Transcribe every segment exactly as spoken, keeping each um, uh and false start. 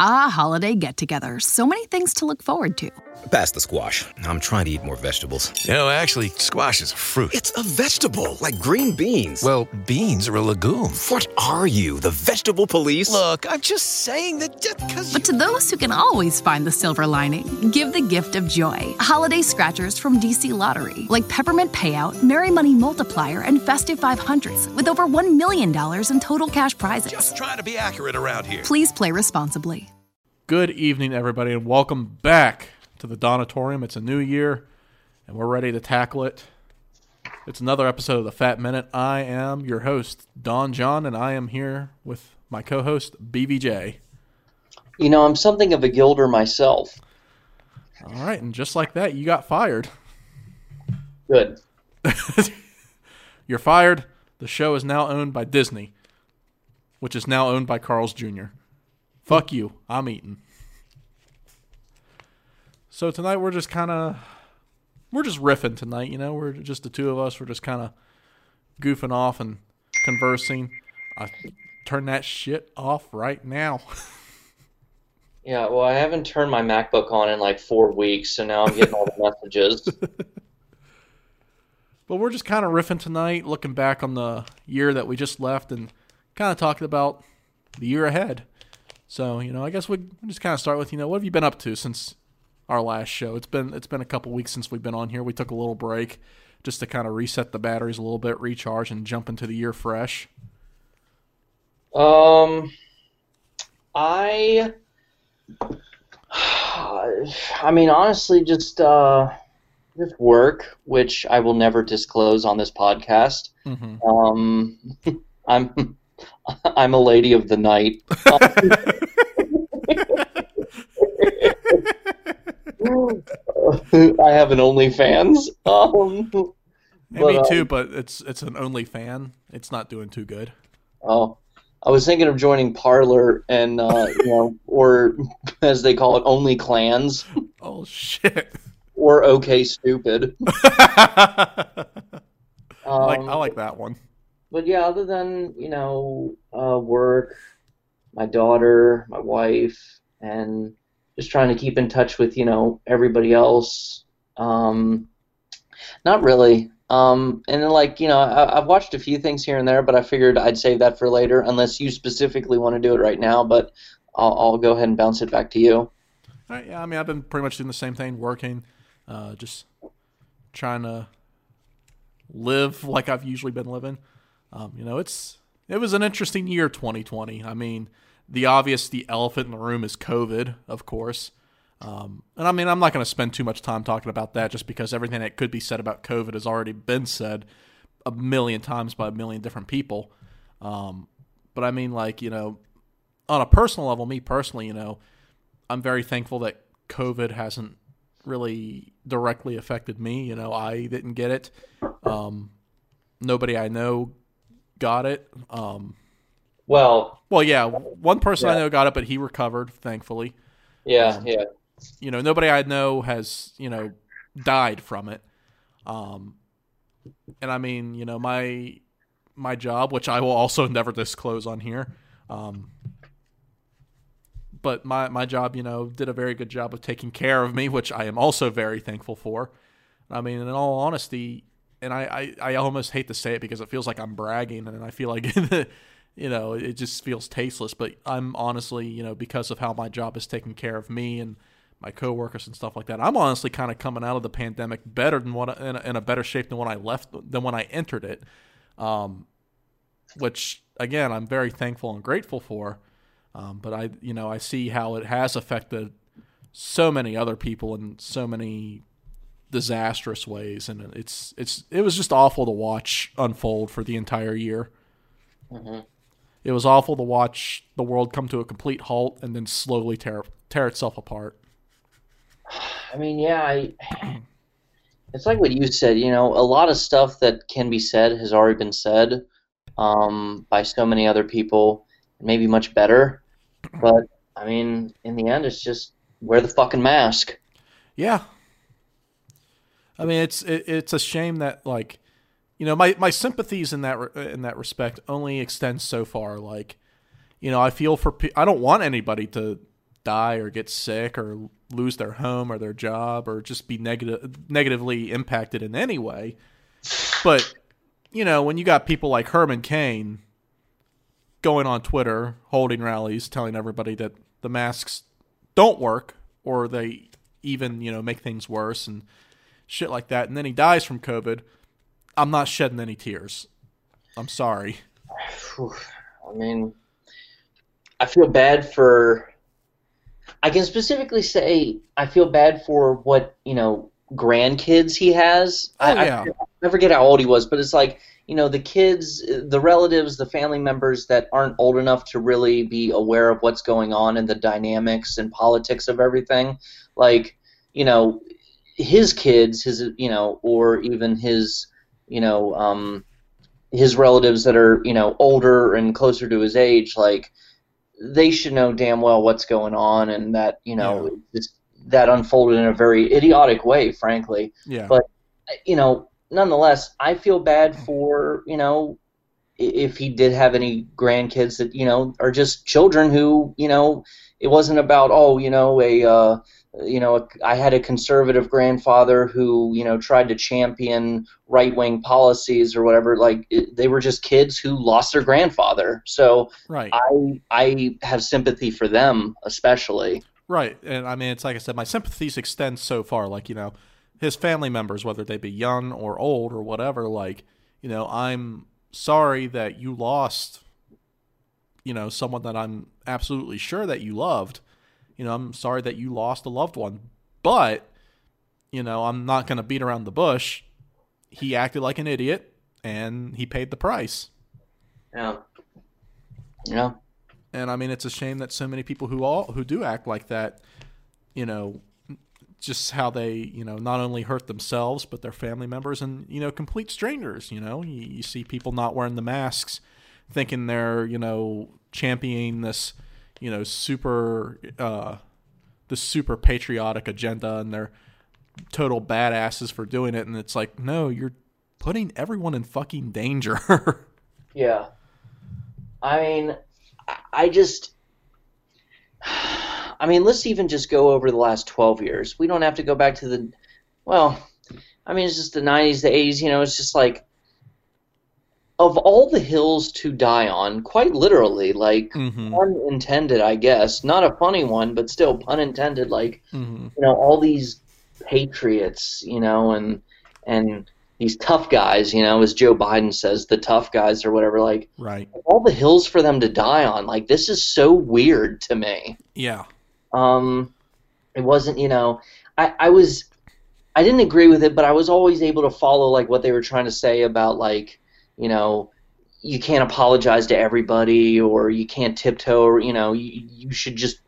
Ah, holiday get-together. So many things to look forward to. Pass the squash. I'm trying to eat more vegetables. You know, actually, squash is a fruit. It's a vegetable, like green beans. Well, beans are a legume. What are you, the vegetable police? Look, I'm just saying that just because But to those who can always find the silver lining, give the gift of joy. Holiday scratchers from D C Lottery, like Peppermint Payout, Merry Money Multiplier, and Festive five hundreds, with over one million dollars in total cash prizes. Just try to be accurate around here. Please play responsibly. Good evening, everybody, and welcome back to the Donatorium. It's a new year, and we're ready to tackle it. It's another episode of the Fat Minute. I am your host, Don John, and I am here with my co-host, B B J. You know, I'm something of a guilder myself. All right, and just like that, you got fired. Good. You're fired. The show is now owned by Disney, which is now owned by Carl's Junior Fuck you. I'm eating. So tonight we're just kind of, we're just riffing tonight, you know, we're just the two of us. We're just kind of goofing off and conversing. I turn that shit off right now. Yeah, well, I haven't turned my MacBook on in like four weeks, so now I'm getting all the messages. But we're just kind of riffing tonight, looking back on the year that we just left and kind of talking about the year ahead. So, you know, I guess we just kind of start with, you know, what have you been up to since our last show? It's been it's been a couple weeks since we've been on here. We took a little break just to kind of reset the batteries a little bit, recharge, and jump into the year fresh. Um, I, I mean, honestly, just uh, just work, which I will never disclose on this podcast. Mm-hmm. Um, I'm. I'm a lady of the night. I have an OnlyFans. Um, but, Me too, um, but it's it's an OnlyFan. It's not doing too good. Oh, I was thinking of joining Parler and uh, you know, or as they call it, OnlyClans. Oh shit. Or okay, stupid. um, I, like, I like that one. But yeah, other than, you know, uh, work, my daughter, my wife, and just trying to keep in touch with, you know, everybody else. Um, not really. Um, and then, like, you know, I, I've watched a few things here and there, but I figured I'd save that for later, unless you specifically want to do it right now. But I'll, I'll go ahead and bounce it back to you. All right, yeah, I mean, I've been pretty much doing the same thing, working, uh, just trying to live like I've usually been living. Um, you know, it's it was an interesting year, twenty twenty. I mean, the obvious, the elephant in the room is COVID, of course. Um, and I mean, I'm not going to spend too much time talking about that just because everything that could be said about COVID has already been said a million times by a million different people. Um, but I mean, like, you know, on a personal level, me personally, you know, I'm very thankful that COVID hasn't really directly affected me. You know, I didn't get it. Um, nobody I know got it. Um, well, well, yeah. One person yeah. I know got it, but he recovered, thankfully. Yeah, um, yeah. You know, nobody I know has, you know, died from it. Um, and I mean, you know, my my job, which I will also never disclose on here, um, but my my job, you know, did a very good job of taking care of me, which I am also very thankful for. I mean, in all honesty. And I, I, I almost hate to say it because it feels like I'm bragging and I feel like, you know, it just feels tasteless. But I'm honestly, you know, because of how my job is taking care of me and my coworkers and stuff like that, I'm honestly kind of coming out of the pandemic better than what in a, in a better shape than when I left, than when I entered it, um, which, again, I'm very thankful and grateful for. Um, but I, you know, I see how it has affected so many other people in so many disastrous ways, and it's it's it was just awful to watch unfold for the entire year. Mm-hmm. It was awful to watch the world come to a complete halt and then slowly tear tear itself apart. I mean, yeah, I, it's like what you said. You know, a lot of stuff that can be said has already been said um, by so many other people, maybe much better. But I mean, in the end, it's just wear the fucking mask. Yeah. I mean, it's it, it's a shame that, like, you know, my, my sympathies in that re- in that respect only extend so far. Like, you know, I feel for pe- I don't want anybody to die or get sick or lose their home or their job or just be negative, negatively impacted in any way. But, you know, when you got people like Herman Cain going on Twitter, holding rallies, telling everybody that the masks don't work or they even, you know, make things worse and shit like that, and then he dies from COVID, I'm not shedding any tears. I'm sorry. I mean, I feel bad for... I can specifically say I feel bad for what, you know, grandkids he has. Oh, I, yeah. I, I forget how old he was, but it's like, you know, the kids, the relatives, the family members that aren't old enough to really be aware of what's going on and the dynamics and politics of everything. Like, you know, his kids, his, you know, or even his, you know, um, his relatives that are, you know, older and closer to his age, like, they should know damn well what's going on, and that, you know, yeah. it's, that unfolded in a very idiotic way, frankly. Yeah. But, you know, nonetheless, I feel bad for, you know, if he did have any grandkids that, you know, are just children who, you know, it wasn't about, oh, you know, a, uh, you know, a, I had a conservative grandfather who, you know, tried to champion right-wing policies or whatever. Like, it, they were just kids who lost their grandfather. So right. I I have sympathy for them especially. Right. And, I mean, it's like I said, my sympathies extend so far. Like, you know, his family members, whether they be young or old or whatever, like, you know, I'm sorry that you lost, you know, someone that I'm absolutely sure that you loved. You know, I'm sorry that you lost a loved one, but, you know, I'm not going to beat around the bush. He acted like an idiot, and he paid the price. Yeah. Yeah. And, I mean, it's a shame that so many people who all who do act like that, you know, just how they, you know, not only hurt themselves, but their family members and, you know, complete strangers, you know. You, you see people not wearing the masks thinking they're, you know, championing this, you know, super, uh, the super patriotic agenda, and they're total badasses for doing it. And it's like, no, you're putting everyone in fucking danger. Yeah. I mean, I just, I mean, let's even just go over the last twelve years. We don't have to go back to the, well, I mean, it's just the nineties, the eighties, you know, it's just like, of all the hills to die on, quite literally, like, mm-hmm. pun intended, I guess. Not a funny one, but still, pun intended, like, mm-hmm. you know, all these patriots, you know, and and these tough guys, you know, as Joe Biden says, the tough guys or whatever, like, right. all the hills for them to die on, like, this is so weird to me. Yeah. Um, it wasn't, you know, I, I was, I didn't agree with it, but I was always able to follow, like, what they were trying to say about, like, you know, you can't apologize to everybody, or you can't tiptoe, or, you know, you, you should just,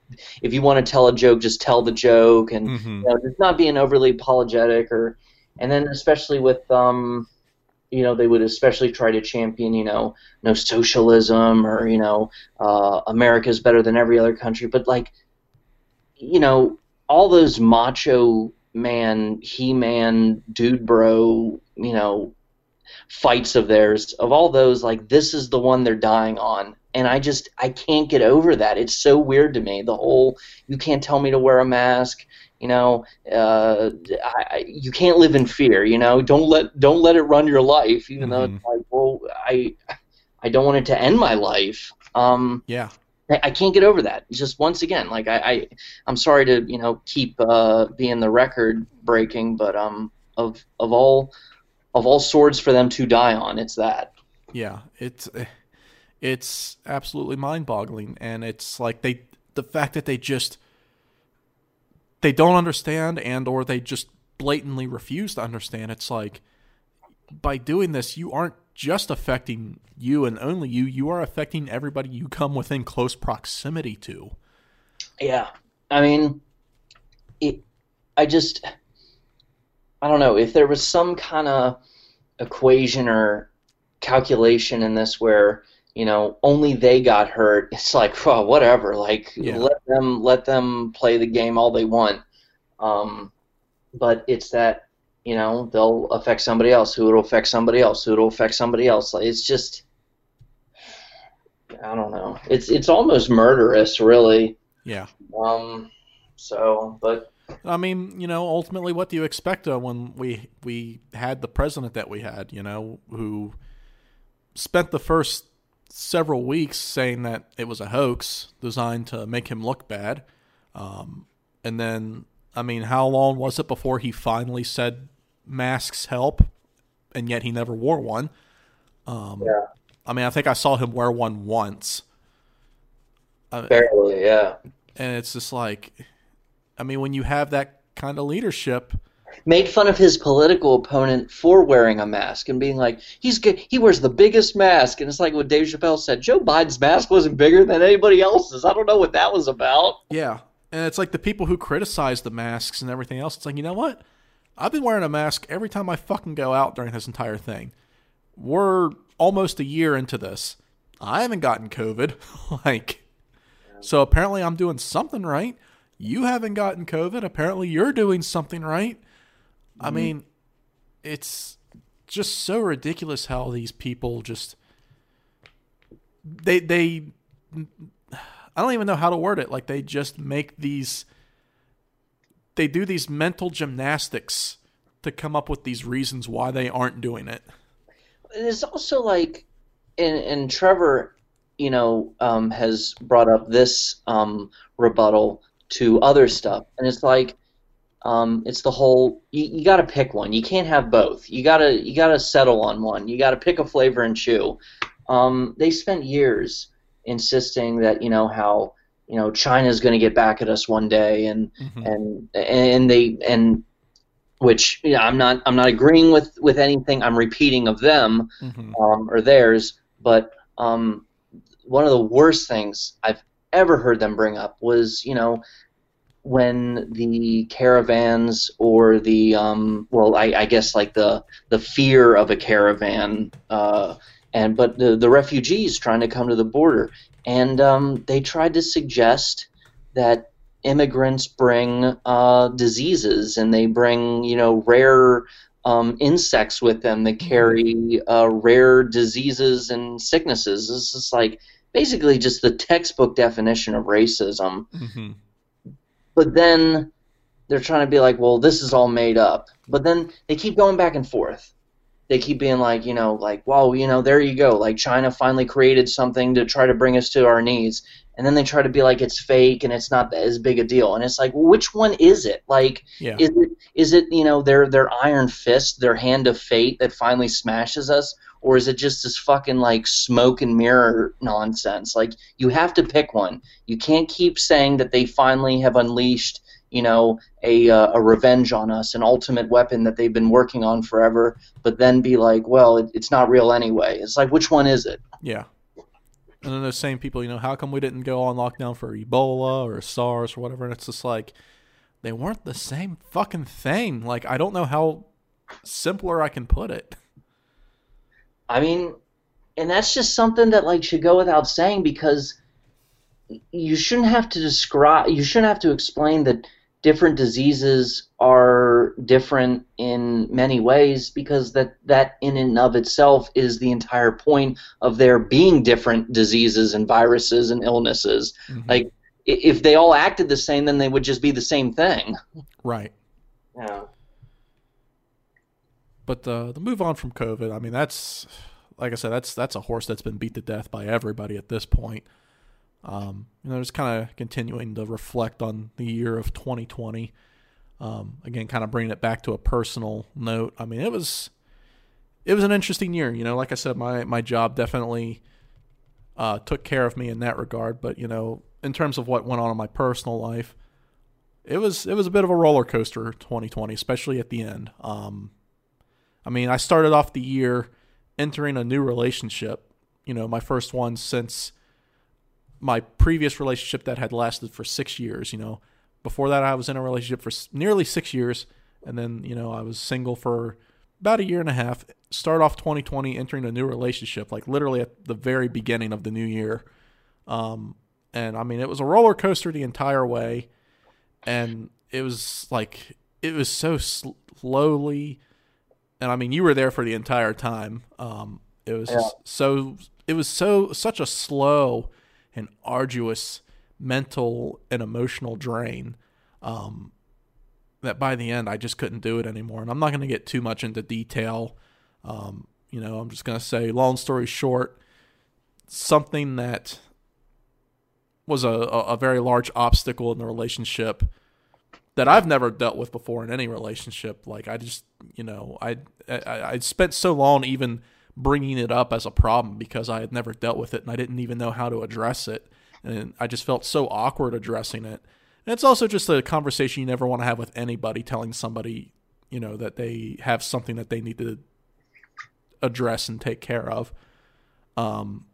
if you want to tell a joke, just tell the joke, and mm-hmm. you know, just not being overly apologetic, or, and then especially with, um, you know, they would especially try to champion, you know, no socialism, or, you know, uh, America's better than every other country, but, like, you know, all those macho man, He-Man, dude bro, you know, fights of theirs, of all those, like, this is the one they're dying on, and I just, I can't get over that. It's so weird to me, the whole, you can't tell me to wear a mask, you know, uh, I, you can't live in fear, you know, don't let, don't let it run your life, even mm-hmm. though it's like, well, I, I don't want it to end my life. Um, yeah. I, I can't get over that. Just once again, like, I, I I'm sorry to, you know, keep uh, being the record breaking, but um, of, of all, Of all swords for them to die on, it's that. Yeah, it's it's absolutely mind-boggling, and it's like they the fact that they just they don't understand, and or they just blatantly refuse to understand. It's like, by doing this, you aren't just affecting you and only you; you are affecting everybody you come within close proximity to. Yeah, I mean, it. I just. I don't know, if there was some kind of equation or calculation in this where, you know, only they got hurt, it's like, well, whatever, like, yeah. let them let them play the game all they want. Um, but it's that, you know, they'll affect somebody else, who it'll affect somebody else, who it'll affect somebody else. Like, it's just, I don't know. It's it's almost murderous, really. Yeah. Um. So, but I mean, you know, ultimately, what do you expect uh, when we we had the president that we had, you know, who spent the first several weeks saying that it was a hoax designed to make him look bad, um, and then, I mean, how long was it before he finally said masks help, and yet he never wore one? Um, yeah. I mean, I think I saw him wear one once. Barely, yeah. And it's just like, I mean, when you have that kind of leadership. Made fun of his political opponent for wearing a mask and being like, he's good, he wears the biggest mask. And it's like what Dave Chappelle said, Joe Biden's mask wasn't bigger than anybody else's. I don't know what that was about. Yeah. And it's like the people who criticize the masks and everything else. It's like, you know what? I've been wearing a mask every time I fucking go out during this entire thing. We're almost a year into this. I haven't gotten COVID. Like, so apparently I'm doing something right. You haven't gotten COVID. Apparently you're doing something right. Mm-hmm. I mean, it's just so ridiculous how these people just, they, they, I don't even know how to word it. Like, they just make these, they do these mental gymnastics to come up with these reasons why they aren't doing it. And it's also like, and, and Trevor, you know, um, has brought up this um, rebuttal to other stuff. And it's like, um, it's the whole, you, you got to pick one. You can't have both. You got to you got to settle on one. You got to pick a flavor and chew. Um, they spent years insisting that, you know, how, you know, China's going to get back at us one day, and mm-hmm. and and they and which, you know, I'm not I'm not agreeing with, with anything I'm repeating of them mm-hmm. um, or theirs, but um, one of the worst things I've ever heard them bring up was, you know, when the caravans or the um, well I, I guess like the the fear of a caravan uh, and but the the refugees trying to come to the border. And um, they tried to suggest that immigrants bring uh, diseases, and they bring, you know, rare um, insects with them that carry uh, rare diseases and sicknesses. This is like basically just the textbook definition of racism. Mm-hmm. But then they're trying to be like, well, this is all made up. But then they keep going back and forth. They keep being like, you know, like, well, you know, there you go. Like, China finally created something to try to bring us to our knees. And then they try to be like, it's fake and it's not as big a deal. And it's like, well, which one is it? Like, yeah. is it, is it, you know, their their iron fist, their hand of fate that finally smashes us? Or is it just this fucking, like, smoke and mirror nonsense? Like, you have to pick one. You can't keep saying that they finally have unleashed, you know, a uh, a revenge on us, an ultimate weapon that they've been working on forever, but then be like, well, it, it's not real anyway. It's like, which one is it? Yeah. And then those same people, you know, how come we didn't go on lockdown for Ebola or SARS or whatever? And it's just like, they weren't the same fucking thing. Like, I don't know how simpler I can put it. I mean, and that's just something that, like, should go without saying, because you shouldn't have to describe, you shouldn't have to explain that different diseases are different in many ways, because that, that in and of itself is the entire point of there being different diseases and viruses and illnesses. Mm-hmm. Like, if they all acted the same, then they would just be the same thing. Right. Yeah. But uh, the move on from COVID, I mean, that's, like I said, that's that's a horse that's been beat to death by everybody at this point. Um, you know, just kind of continuing to reflect on the year of twenty twenty. Um, again, kind of bringing it back to a personal note. I mean, it was, it was an interesting year. You know, like I said, my, my job definitely, uh, took care of me in that regard. But, you know, in terms of what went on in my personal life, it was, it was a bit of a roller coaster twenty twenty, especially at the end. Um, I mean, I started off the year entering a new relationship, you know, my first one since my previous relationship that had lasted for six years, you know. Before that, I was in a relationship for nearly six years, and then, you know, I was single for about a year and a half. Start off twenty twenty entering a new relationship, like literally at the very beginning of the new year. Um, and, I mean, it was a roller coaster the entire way, and it was, like, it was so slowly, and, I mean, you were there for the entire time. Um, it was yeah. so, it was so, such a slow and arduous mental and emotional drain um, that by the end I just couldn't do it anymore. And I'm not going to get too much into detail. Um, you know, I'm just going to say, long story short, something that was a, a very large obstacle in the relationship that I've never dealt with before in any relationship. Like I just, you know, I, I, I spent so long even bringing it up as a problem because I had never dealt with it and I didn't even know how to address it. And I just felt so awkward addressing it. And it's also just a conversation you never want to have with anybody telling somebody, you know, that they have something that they need to address and take care of. Um,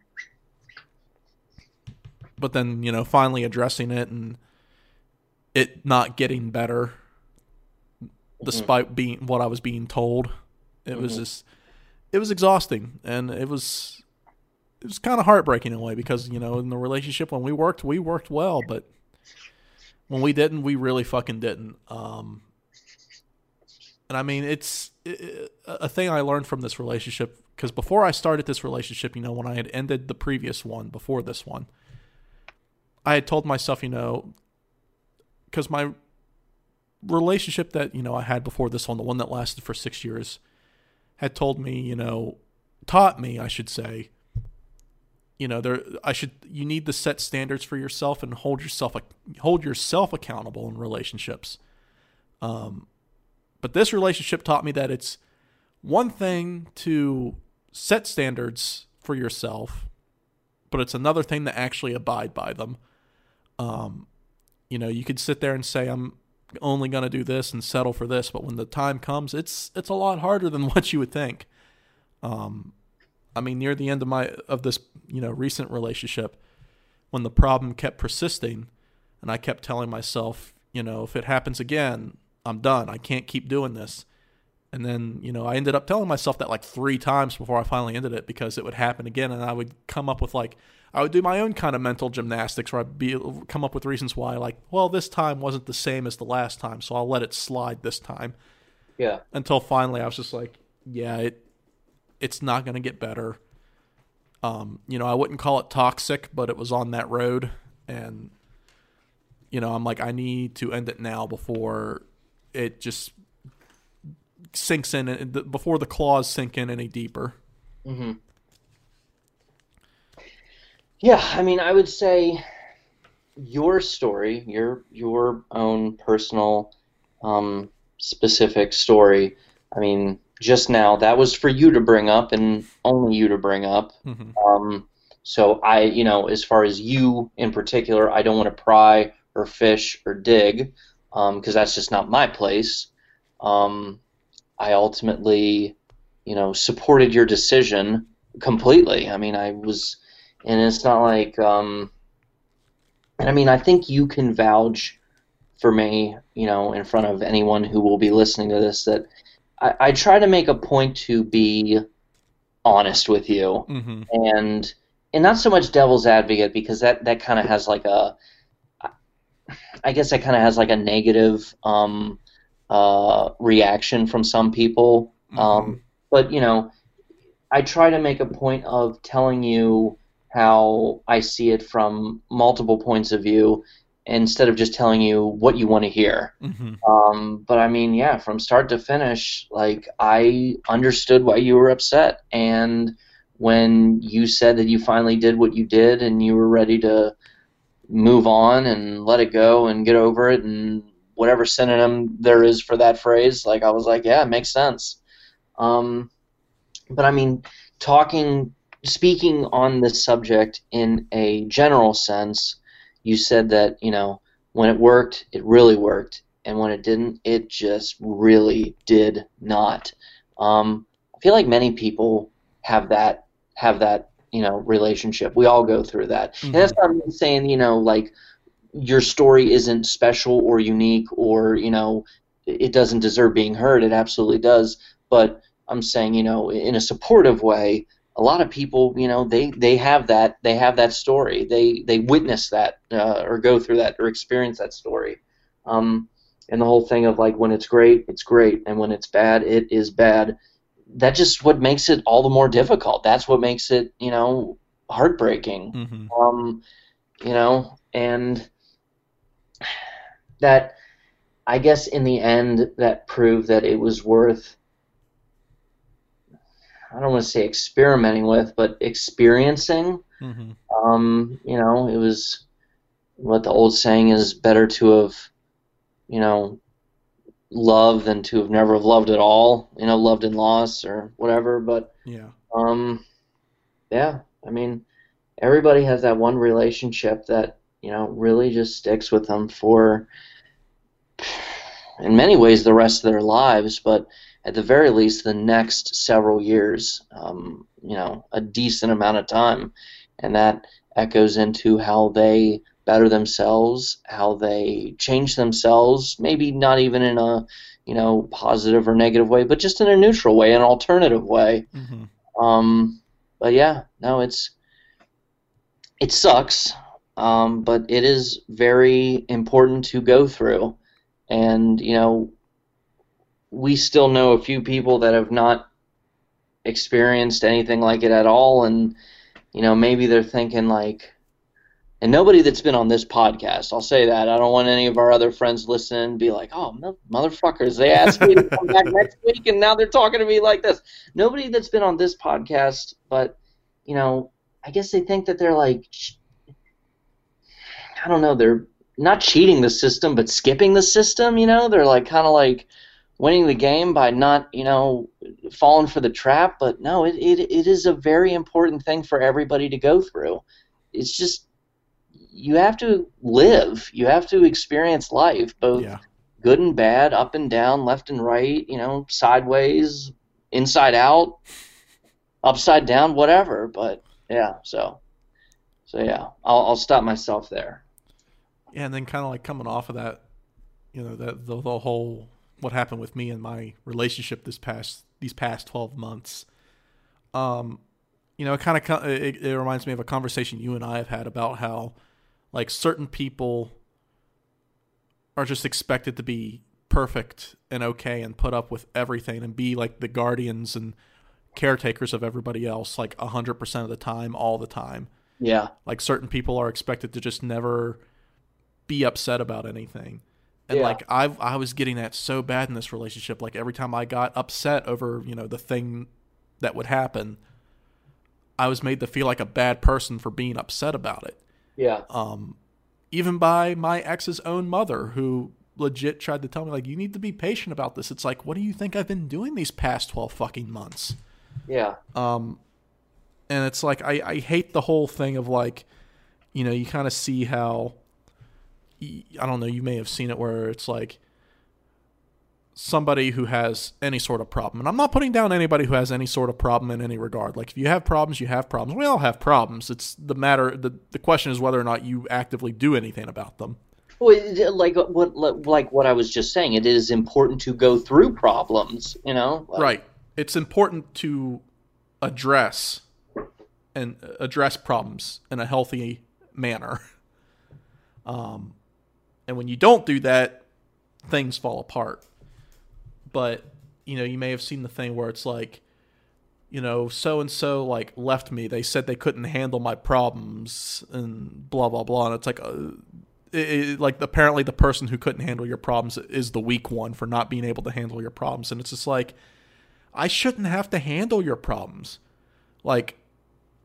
but then, you know, finally addressing it and it not getting better despite mm-hmm. being what I was being told. It mm-hmm. was just, it was exhausting and it was, it was kind of heartbreaking in a way because, you know, in the relationship when we worked, we worked well, but when we didn't, we really fucking didn't. Um, and I mean, it's it, a thing I learned from this relationship because before I started this relationship, you know, when I had ended the previous one before this one, I had told myself, you know, because my relationship that, you know, I had before this one, the one that lasted for six years had told me, you know, taught me, I should say, you know, there, I should, you need to set standards for yourself and hold yourself, hold yourself accountable in relationships. Um, but this relationship taught me that it's one thing to set standards for yourself, but it's another thing to actually abide by them. Um, you know, you could sit there and say, I'm only going to do this and settle for this. But when the time comes, it's, it's a lot harder than what you would think. Um, I mean, near the end of my, of this, you know, recent relationship, when the problem kept persisting and I kept telling myself, you know, if it happens again, I'm done. I can't keep doing this. And then, you know, I ended up telling myself that like three times before I finally ended it because it would happen again. And I would come up with like, I would do my own kind of mental gymnastics where I'd be, come up with reasons why, like, well, this time wasn't the same as the last time, so I'll let it slide this time. Yeah. Until finally I was just like, yeah, it, it's not going to get better. Um, you know, I wouldn't call it toxic, but it was on that road. And, you know, I'm like, I need to end it now before it just sinks in, and before the claws sink in any deeper. Mm-hmm. Yeah. I mean, I would say your story, your, your own personal, um, specific story. I mean, just now, that was for you to bring up and only you to bring up. Mm-hmm. Um, so I, you know, as far as you in particular, I don't want to pry or fish or dig um, because that's just not my place. Um, I ultimately, you know, supported your decision completely. I mean, I was, and it's not like, um, and I mean, I think you can vouch for me, you know, in front of anyone who will be listening to this that I, I try to make a point to be honest with you, mm-hmm. and and not so much devil's advocate because that, that kind of has like a, I guess that kind of has like a negative um, uh, reaction from some people. Mm-hmm. Um, but you know, I try to make a point of telling you how I see it from multiple points of view, instead of just telling you what you want to hear. Mm-hmm. Um, but I mean, yeah, from start to finish, like, I understood why you were upset. And when you said that you finally did what you did and you were ready to move on and let it go and get over it and whatever synonym there is for that phrase, like, I was like, yeah, it makes sense. Um, but I mean, talking, speaking on this subject in a general sense, you said that, you know, when it worked, it really worked. And when it didn't, it just really did not. Um, I feel like many people have that, have that, you know, relationship. We all go through that. Mm-hmm. And that's not me saying, you know, like, your story isn't special or unique or, you know, it doesn't deserve being heard. It absolutely does. But I'm saying, you know, in a supportive way, a lot of people, you know, they, they have that they have that story. They they witness that uh, or go through that or experience that story. Um, and the whole thing of like when it's great, it's great, and when it's bad, it is bad. That's just what makes it all the more difficult. That's what makes it, you know, heartbreaking. Mm-hmm. Um, you know, and that, I guess, in the end, that proved that it was worth, I don't want to say experimenting with, but experiencing. Mm-hmm. Um, you know, it was what the old saying is, better to have, you know, loved than to have never loved at all, you know, loved and lost or whatever. But yeah, um, yeah, I mean, everybody has that one relationship that, you know, really just sticks with them for, in many ways, the rest of their lives, but at the very least, the next several years, um, you know, a decent amount of time. And that echoes into how they better themselves, how they change themselves, maybe not even in a, you know, positive or negative way, but just in a neutral way, an alternative way. Mm-hmm. Um, but yeah, no, it's, it sucks, um, but it is very important to go through. And, you know, we still know a few people that have not experienced anything like it at all. And, you know, maybe they're thinking like, and nobody that's been on this podcast, I'll say that. I don't want any of our other friends listening and be like, oh, no, motherfuckers, they asked me to come back next week and now they're talking to me like this. Nobody that's been on this podcast, but, you know, I guess they think that they're like, I don't know, they're not cheating the system, but skipping the system, you know? They're like kind of like winning the game by not, you know, falling for the trap. But no, it, it it is a very important thing for everybody to go through. It's just, you have to live. You have to experience life, both yeah. good and bad, up and down, left and right, you know, sideways, inside out, upside down, whatever. But yeah, so, so yeah, I'll, I'll stop myself there. Yeah, and then kind of like coming off of that, you know, that the, the whole what happened with me and my relationship this past these past twelve months, um, you know, it kind of it, it reminds me of a conversation you and I have had about how like certain people are just expected to be perfect and okay and put up with everything and be like the guardians and caretakers of everybody else like a hundred percent of the time, all the time. Yeah, like certain people are expected to just never be upset about anything. And yeah. like I I was getting that so bad in this relationship. Like every time I got upset over, you know, the thing that would happen, I was made to feel like a bad person for being upset about it. Yeah. Um, even by my ex's own mother, who legit tried to tell me like, you need to be patient about this. It's like, what do you think I've been doing these past twelve fucking months? Yeah. Um, and it's like, I, I hate the whole thing of like, you know, you kind of see how, I don't know, you may have seen it where it's like somebody who has any sort of problem. And I'm not putting down anybody who has any sort of problem in any regard. Like if you have problems, you have problems. We all have problems. It's the matter, the, the question is whether or not you actively do anything about them. Well, like what, like what I was just saying, it is important to go through problems, you know? Like, right. It's important to address and address problems in a healthy manner. Um, And when you don't do that, things fall apart. But, you know, you may have seen the thing where it's like, you know, so-and-so, like, left me. They said they couldn't handle my problems and blah, blah, blah. And it's like, uh, it, it, like, apparently the person who couldn't handle your problems is the weak one for not being able to handle your problems. And it's just like, I shouldn't have to handle your problems. Like,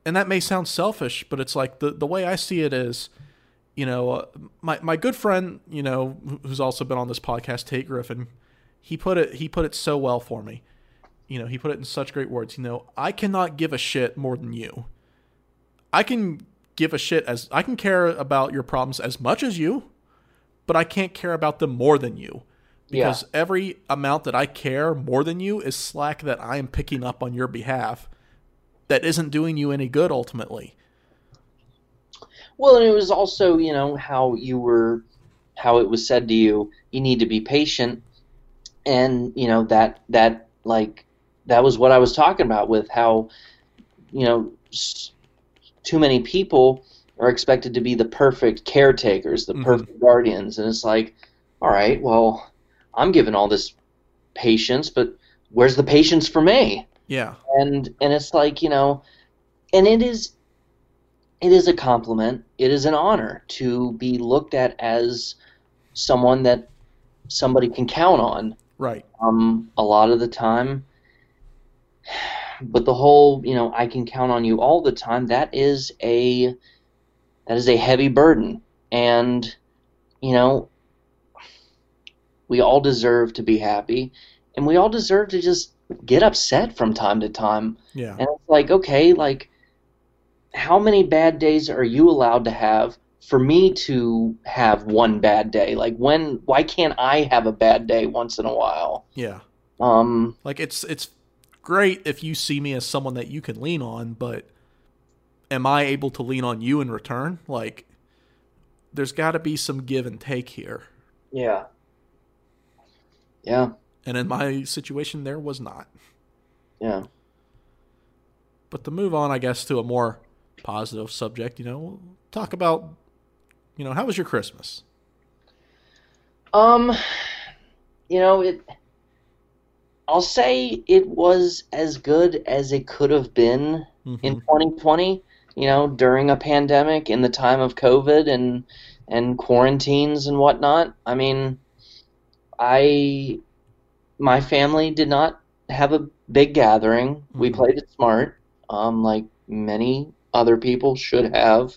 and that may sound selfish, but it's like the, the way I see it is, you know, uh, my, my good friend, you know, who's also been on this podcast, Tate Griffin, he put it, he put it so well for me. You know, he put it in such great words. You know, I cannot give a shit more than you. I can give a shit as, I can care about your problems as much as you, but I can't care about them more than you. Because yeah. every amount that I care more than you is slack that I am picking up on your behalf that isn't doing you any good ultimately. Well, and it was also, you know, how you were, how it was said to you, you need to be patient. And, you know, that, that, like, that was what I was talking about with how, you know, too many people are expected to be the perfect caretakers, the mm-hmm. perfect guardians. And it's like, all right, well, I'm given all this patience, but where's the patience for me? Yeah. And, and it's like, you know, and it is, it is a compliment. It is an honor to be looked at as someone that somebody can count on. Right. Um, a lot of the time. But the whole, you know, I can count on you all the time, that is a that is a heavy burden. And, you know, we all deserve to be happy. And we all deserve to just get upset from time to time. Yeah. And it's like, okay, like, how many bad days are you allowed to have for me to have one bad day? Like, when, why can't I have a bad day once in a while? Yeah. Um, like, it's, it's great if you see me as someone that you can lean on, but am I able to lean on you in return? Like, there's got to be some give and take here. Yeah. Yeah. And in my situation, there was not. Yeah. But to move on, I guess, to a more positive subject, you know, we'll talk about, you know, how was your Christmas? Um, you know, it. I'll say it was as good as it could have been mm-hmm. in twenty twenty, you know, during a pandemic, in the time of COVID and and quarantines and whatnot. I mean, I, my family did not have a big gathering. Mm-hmm. We played it smart, um, like many other people should have,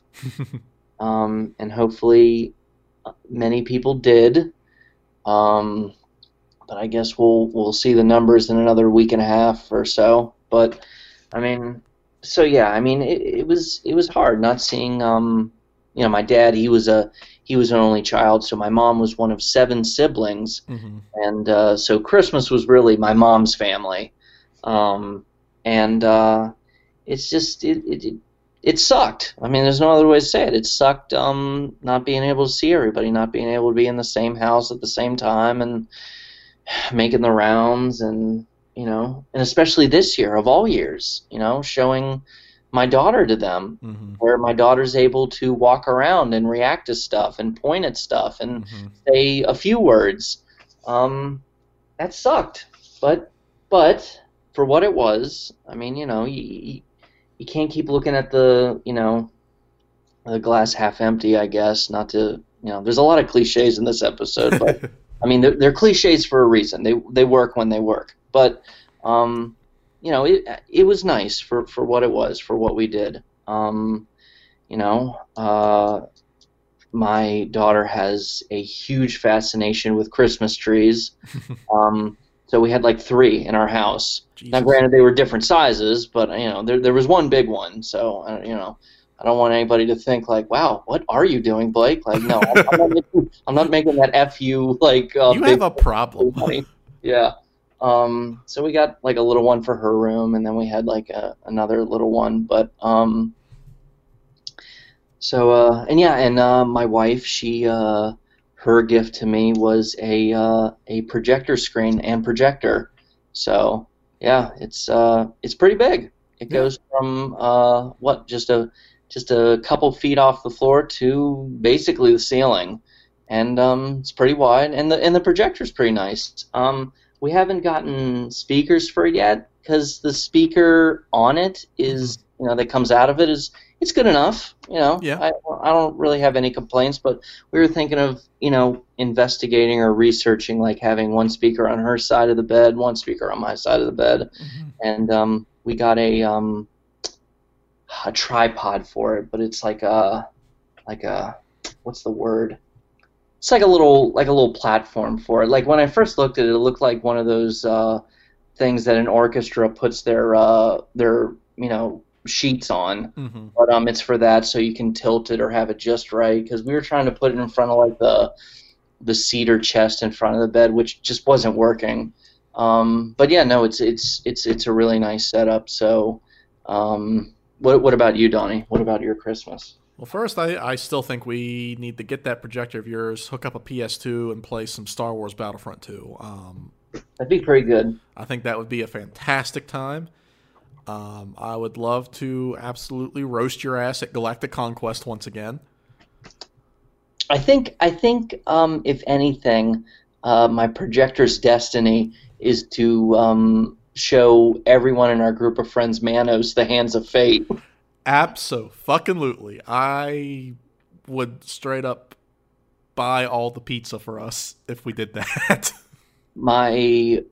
um, and hopefully many people did. Um, but I guess we'll we'll see the numbers in another week and a half or so. But I mean, so yeah, I mean, it, it was it was hard not seeing. Um, you know, my dad, he was a he was an only child, so my mom was one of seven siblings, mm-hmm. and uh, so Christmas was really my mom's family, um, and uh, it's just it. it, it It sucked. I mean, there's no other way to say it. It sucked um, not being able to see everybody, not being able to be in the same house at the same time and making the rounds and, you know, and especially this year of all years, you know, showing my daughter to them mm-hmm. where my daughter's able to walk around and react to stuff and point at stuff and mm-hmm. say a few words. Um, that sucked. But, but for what it was, I mean, you know, you, You can't keep looking at the, you know, the glass half empty, I guess, not to, you know, there's a lot of cliches in this episode, but, I mean, they're, they're cliches for a reason. They they work when they work. But, um, you know, it it was nice for, for what it was, for what we did. Um, you know, uh, my daughter has a huge fascination with Christmas trees. Um So we had like three in our house. Jesus. Now, granted, they were different sizes, but you know, there there was one big one. So you know, I don't want anybody to think like, "Wow, what are you doing, Blake?" Like, no, I'm, I'm, not, making, I'm not making that F U like. Uh, you have a problem. Yeah. Um. So we got like a little one for her room, and then we had like a, another little one. But um. So uh, and yeah, and uh, my wife, she uh. her gift to me was a uh, a projector screen and projector, so yeah, it's uh, it's pretty big. It yeah. goes from uh, what just a just a couple feet off the floor to basically the ceiling, and um, it's pretty wide. And the and the projector's pretty nice. Um, we haven't gotten speakers for it yet because the speaker on it is you know that comes out of it is. It's good enough, you know. Yeah. I, I don't really have any complaints, but we were thinking of, you know, investigating or researching, like having one speaker on her side of the bed, one speaker on my side of the bed, mm-hmm. and um, we got a um, a tripod for it, but it's like a like a what's the word? It's like a little like a little platform for it. Like when I first looked at it, it looked like one of those uh, things that an orchestra puts their uh, their you know. sheets on, mm-hmm. but um, it's for that, so you can tilt it or have it just right. Because we were trying to put it in front of like the the cedar chest in front of the bed, which just wasn't working. Um, but yeah, no, it's it's it's it's a really nice setup. So, um, what what about you, Donnie? What about your Christmas? Well, first, I I still think we need to get that projector of yours, hook up a P S two, and play some Star Wars Battlefront two. Um, That'd be pretty good. I think that would be a fantastic time. Um, I would love to absolutely roast your ass at Galactic Conquest once again. I think, I think, um, if anything, uh, my projector's destiny is to um, show everyone in our group of friends Manos the Hands of Fate. Abso-fucking-lutely. I would straight up buy all the pizza for us if we did that. My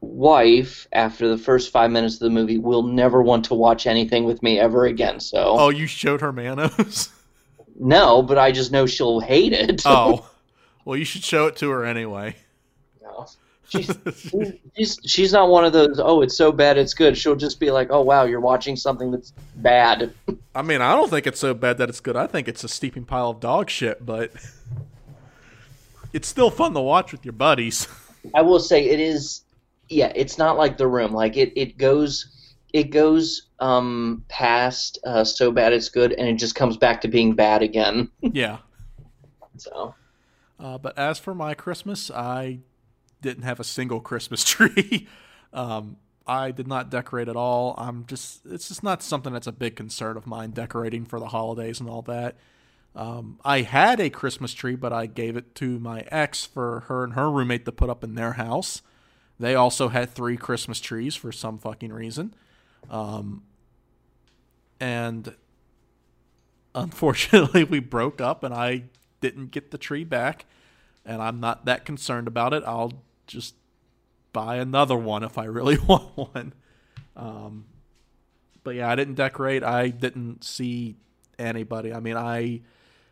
wife, after the first five minutes of the movie, will never want to watch anything with me ever again. So. Oh, you showed her Manos? No, but I just know she'll hate it. Oh. Well, you should show it to her anyway. No. She's, she's, she's not one of those, oh, it's so bad, it's good. She'll just be like, oh, wow, you're watching something that's bad. I mean, I don't think it's so bad that it's good. I think it's a steeping pile of dog shit, but it's still fun to watch with your buddies. I will say it is, yeah, it's not like The Room. Like, it, it goes it goes um, past uh, so bad it's good, and it just comes back to being bad again. Yeah. So. Uh, but as for my Christmas, I didn't have a single Christmas tree. um, I did not decorate at all. I'm just, it's just not something that's a big concern of mine, decorating for the holidays and all that. Um, I had a Christmas tree, but I gave it to my ex for her and her roommate to put up in their house. They also had three Christmas trees for some fucking reason. Um, and unfortunately we broke up and I didn't get the tree back. And I'm not that concerned about it. I'll just buy another one if I really want one. Um, but yeah, I didn't decorate. I didn't see anybody. I mean, I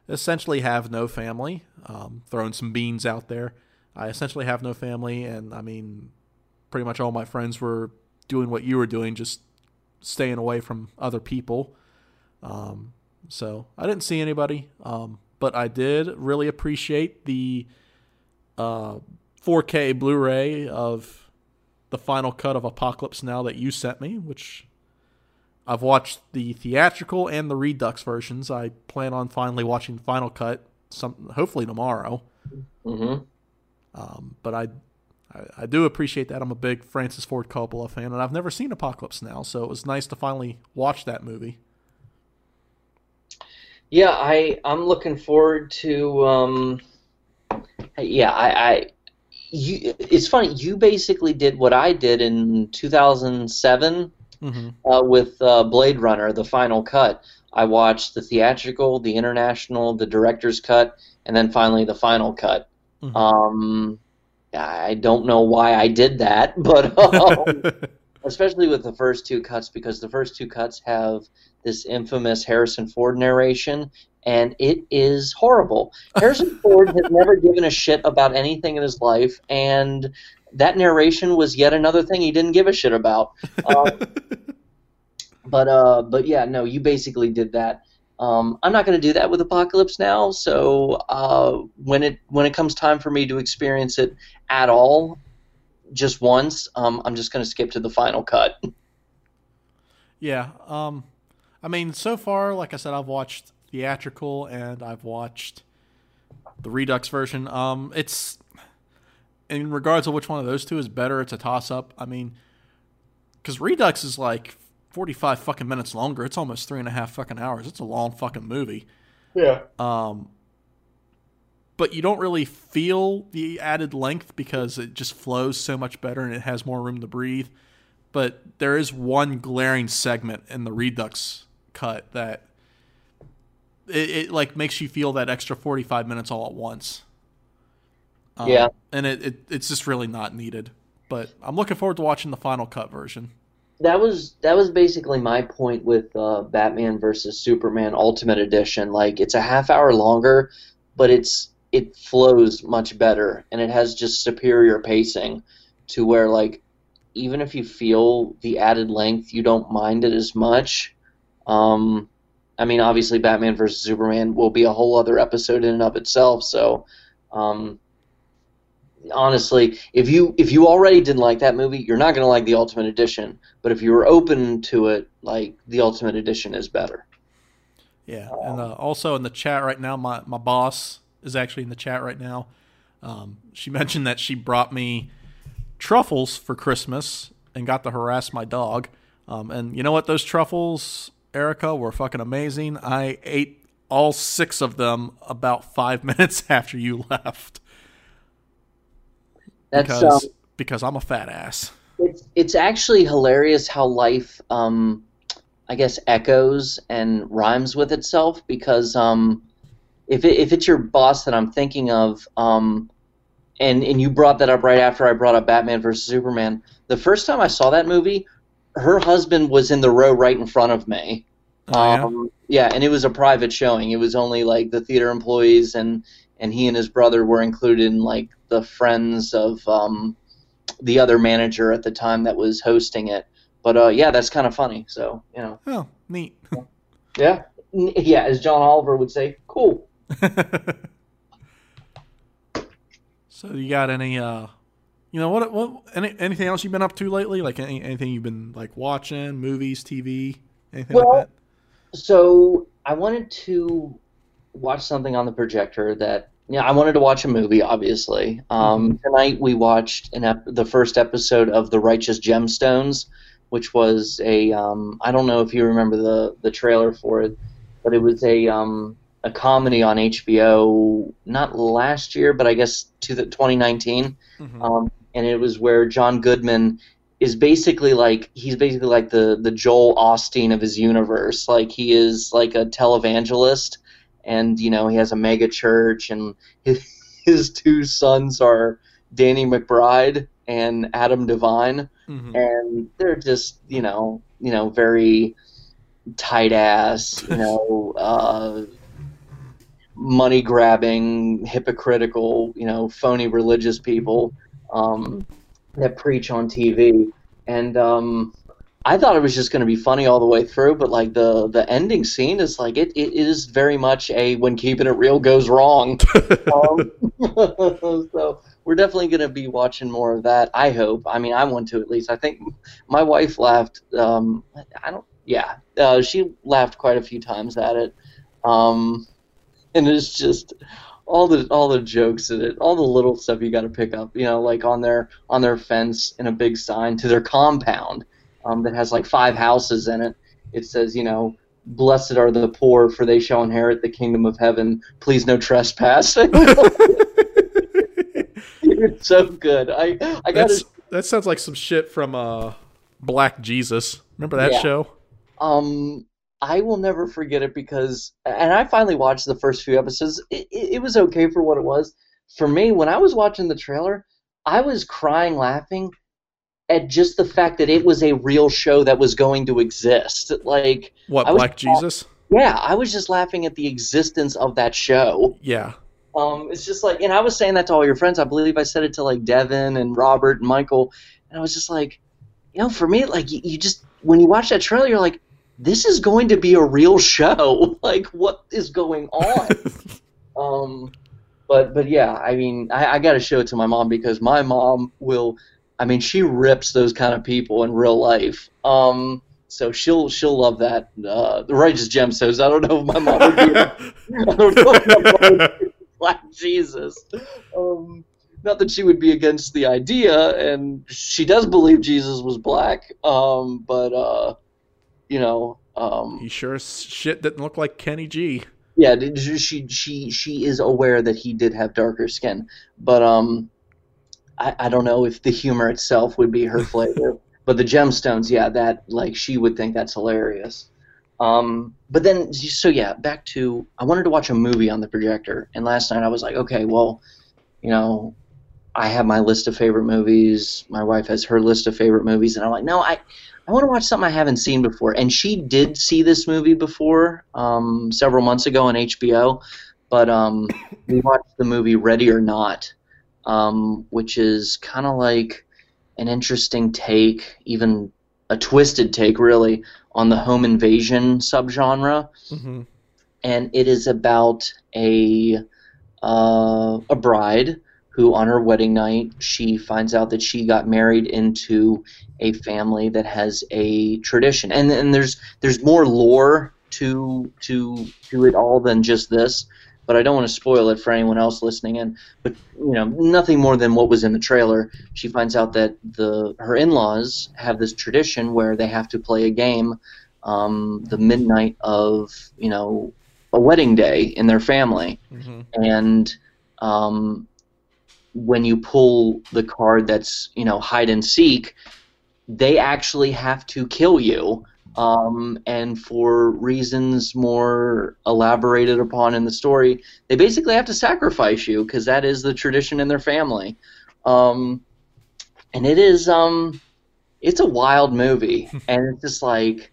essentially have no family. Um, throwing some beans out there. I essentially have no family. And I mean, pretty much all my friends were doing what you were doing, just staying away from other people. Um, so I didn't see anybody. Um, but I did really appreciate the uh, four K Blu-ray of the final cut of Apocalypse Now that you sent me, which I've watched the theatrical and the Redux versions. I plan on finally watching Final Cut, some hopefully tomorrow. Mm-hmm. Um, but I, I I do appreciate that. I'm a big Francis Ford Coppola fan, and I've never seen Apocalypse Now, so it was nice to finally watch that movie. Yeah, I, I'm looking forward to, um, yeah, I, I you, it's funny, you basically did what I did in two thousand seven mm-hmm. uh, with uh, Blade Runner, the final cut. I watched the theatrical, the international, the director's cut, and then finally the final cut. Mm-hmm. Um, I don't know why I did that, but um, especially with the first two cuts, because the first two cuts have this infamous Harrison Ford narration, and it is horrible. Harrison Ford has never given a shit about anything in his life, and that narration was yet another thing he didn't give a shit about. Uh, but uh, but yeah, no, you basically did that. Um, I'm not going to do that with Apocalypse Now, so uh, when it when it comes time for me to experience it at all, just once, um, I'm just going to skip to the final cut. Yeah, um... I mean, so far, like I said, I've watched theatrical and I've watched the Redux version. Um, it's in regards to which one of those two is better, it's a toss-up. I mean, because Redux is like forty-five fucking minutes longer. It's almost three and a half fucking hours. It's a long fucking movie. Yeah. Um, but you don't really feel the added length because it just flows so much better and it has more room to breathe. But there is one glaring segment in the Redux cut that it, it like makes you feel that extra forty-five minutes all at once. Um, yeah. And it, it it's just really not needed, but I'm looking forward to watching the final cut version. That was, that was basically my point with uh, Batman versus Superman Ultimate Edition. Like, it's a half hour longer, but it's, it flows much better and it has just superior pacing to where, like, even if you feel the added length, you don't mind it as much. Um, I mean, obviously, Batman versus Superman will be a whole other episode in and of itself. So, um, honestly, if you if you already didn't like that movie, you're not going to like the Ultimate Edition. But if you were open to it, like, the Ultimate Edition is better. Yeah, um, and uh, also in the chat right now, my, my boss is actually in the chat right now. Um, she mentioned that she brought me truffles for Christmas and got to harass my dog. Um, and you know what? Those truffles, Erica, were fucking amazing. I ate all six of them about five minutes after you left. That's because, um, because I'm a fat ass. It's, it's actually hilarious how life um, I guess, echoes and rhymes with itself, because um, if it, if it's your boss that I'm thinking of, um, and and you brought that up right after I brought up Batman versus Superman, the first time I saw that movie, her husband was in the row right in front of me. Oh, yeah? Um, yeah, and it was a private showing. It was only like the theater employees, and and he and his brother were included in like the friends of um, the other manager at the time that was hosting it. But uh, yeah, that's kind of funny. So you know. Oh, neat. Yeah, yeah. As John Oliver would say, cool. So you got any, uh, you know, what, what, any, anything else you've been up to lately? Like any, anything you've been like watching, movies, T V, anything well, like that? So I wanted to watch something on the projector that. Yeah, I wanted to watch a movie, obviously. Um, tonight we watched an ep the first episode of The Righteous Gemstones, which was a, um, I don't know if you remember the, the trailer for it, but it was a um, a comedy on H B O, not last year, but I guess to the twenty nineteen. Mm-hmm. Um, and it was where John Goodman is basically like, he's basically like the, the Joel Osteen of his universe. Like he is like a televangelist. And, you know, he has a mega church, and his, his two sons are Danny McBride and Adam Devine. Mm-hmm. And they're just, you know, you know, very tight ass, you know, uh, money grabbing, hypocritical, you know, phony religious people um, that preach on T V. And, um, I thought it was just going to be funny all the way through, but like the the ending scene is like it it is very much a when keeping it real goes wrong. um, so we're definitely going to be watching more of that. I hope. I mean, I want to at least. I think my wife laughed. Um, I don't. Yeah, uh, she laughed quite a few times at it, um, and it's just. All the all the jokes in it, all the little stuff you got to pick up. You know, like on their on their fence in a big sign to their compound um, that has like five houses in it. It says, you know, "Blessed are the poor, for they shall inherit the kingdom of heaven. Please no trespassing." It's so good. I I got that sounds like some shit from uh, Black Jesus. Remember that yeah. show? Um. I will never forget it because, and I finally watched the first few episodes. It, it, it was okay for what it was. For me, when I was watching the trailer, I was crying laughing at just the fact that it was a real show that was going to exist. Like what, Black Jesus? Yeah, I was just laughing at the existence of that show. Yeah. Um, it's just like, and I was saying that to all your friends. I believe I said it to like Devin and Robert and Michael, and I was just like, you know, for me, like you, you just when you watch that trailer, you're like. This is going to be a real show. Like, what is going on? um, but but yeah, I mean, I, I got to show it to my mom because my mom will. I mean, she rips those kind of people in real life. Um, so she'll she'll love that. Uh, the Righteous Gemstones. I don't know if my mom would be. I don't know if my mom would be Black Jesus. Um, Not that she would be against the idea, and she does believe Jesus was black. Um, but. Uh, You know, um, he sure as shit didn't look like Kenny G. Yeah, she she she is aware that he did have darker skin, but um, I I don't know if the humor itself would be her flavor. But the Gemstones, yeah, that like she would think that's hilarious. Um, but then so yeah, back to I wanted to watch a movie on the projector, and last night I was like, okay, well, you know. I have my list of favorite movies. My wife has her list of favorite movies, and I'm like, no, I, I want to watch something I haven't seen before. And she did see this movie before, um, several months ago on H B O. But um, we watched the movie Ready or Not, um, which is kind of like an interesting take, even a twisted take, really, on the home invasion subgenre. Mm-hmm. And it is about a uh, a bride. Who on her wedding night, she finds out that she got married into a family that has a tradition, and and there's there's more lore to to to it all than just this, but I don't want to spoil it for anyone else listening in. But you know, nothing more than what was in the trailer. She finds out that the her in-laws have this tradition where they have to play a game, um, the midnight of you know a wedding day in their family, mm-hmm. and um. When you pull the card that's, you know, hide and seek, they actually have to kill you Um, and for reasons more elaborated upon in the story, they basically have to sacrifice you because that is the tradition in their family. Um, and it is, um, it's a wild movie. And it's just like,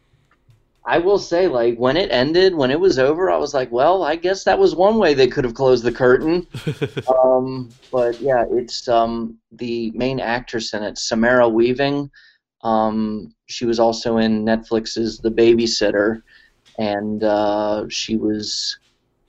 I will say, like, when it ended, when it was over, I was like, well, I guess that was one way they could have closed the curtain. um, but yeah, it's um, the main actress in it, Samara Weaving. Um, she was also in Netflix's The Babysitter, and uh, she was,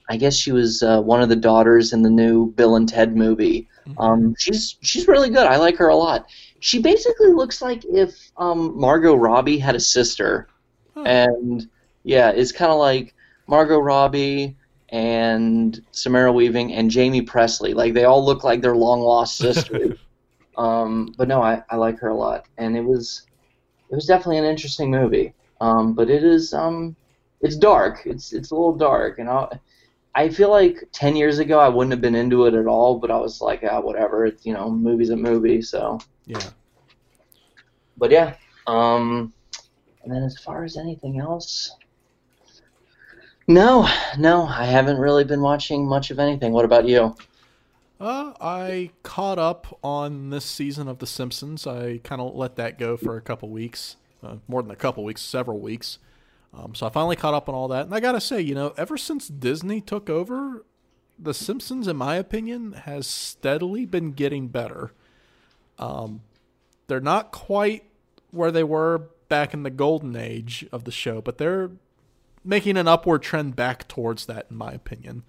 I guess she was uh, one of the daughters in the new Bill and Ted movie. Um, she's she's really good. I like her a lot. She basically looks like if um, Margot Robbie had a sister, huh. And yeah, it's kind of like Margot Robbie and Samara Weaving and Jamie Presley. Like they all look like they're long lost sisters. Um, but no, I, I like her a lot, and it was it was definitely an interesting movie. Um, but it is um, it's dark. It's it's a little dark, and I I feel like ten years ago I wouldn't have been into it at all. But I was like, ah, whatever. It's, you know, movie's a movie. So yeah. But yeah. Um, and then as far as anything else, no, no, I haven't really been watching much of anything. What about you? Uh, I caught up on this season of The Simpsons. I kind of let that go for a couple weeks, uh, more than a couple weeks, several weeks. Um, so I finally caught up on all that. And I got to say, you know, ever since Disney took over, The Simpsons, in my opinion, has steadily been getting better. Um, they're not quite where they were back in the golden age of the show, but they're making an upward trend back towards that, in my opinion.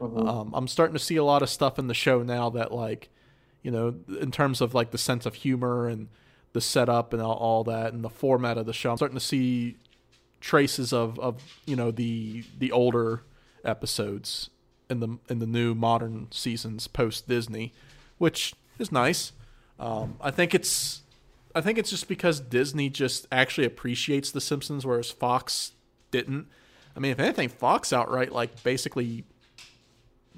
Um, I'm starting to see a lot of stuff in the show now that, like, you know, in terms of, like, the sense of humor and the setup and all, all that and the format of the show, I'm starting to see traces of, of you know, the the older episodes in the in the new modern seasons post-Disney, which is nice. Um, I think it's I think it's just because Disney just actually appreciates The Simpsons, whereas Fox didn't. I mean, if anything, Fox outright, like, basically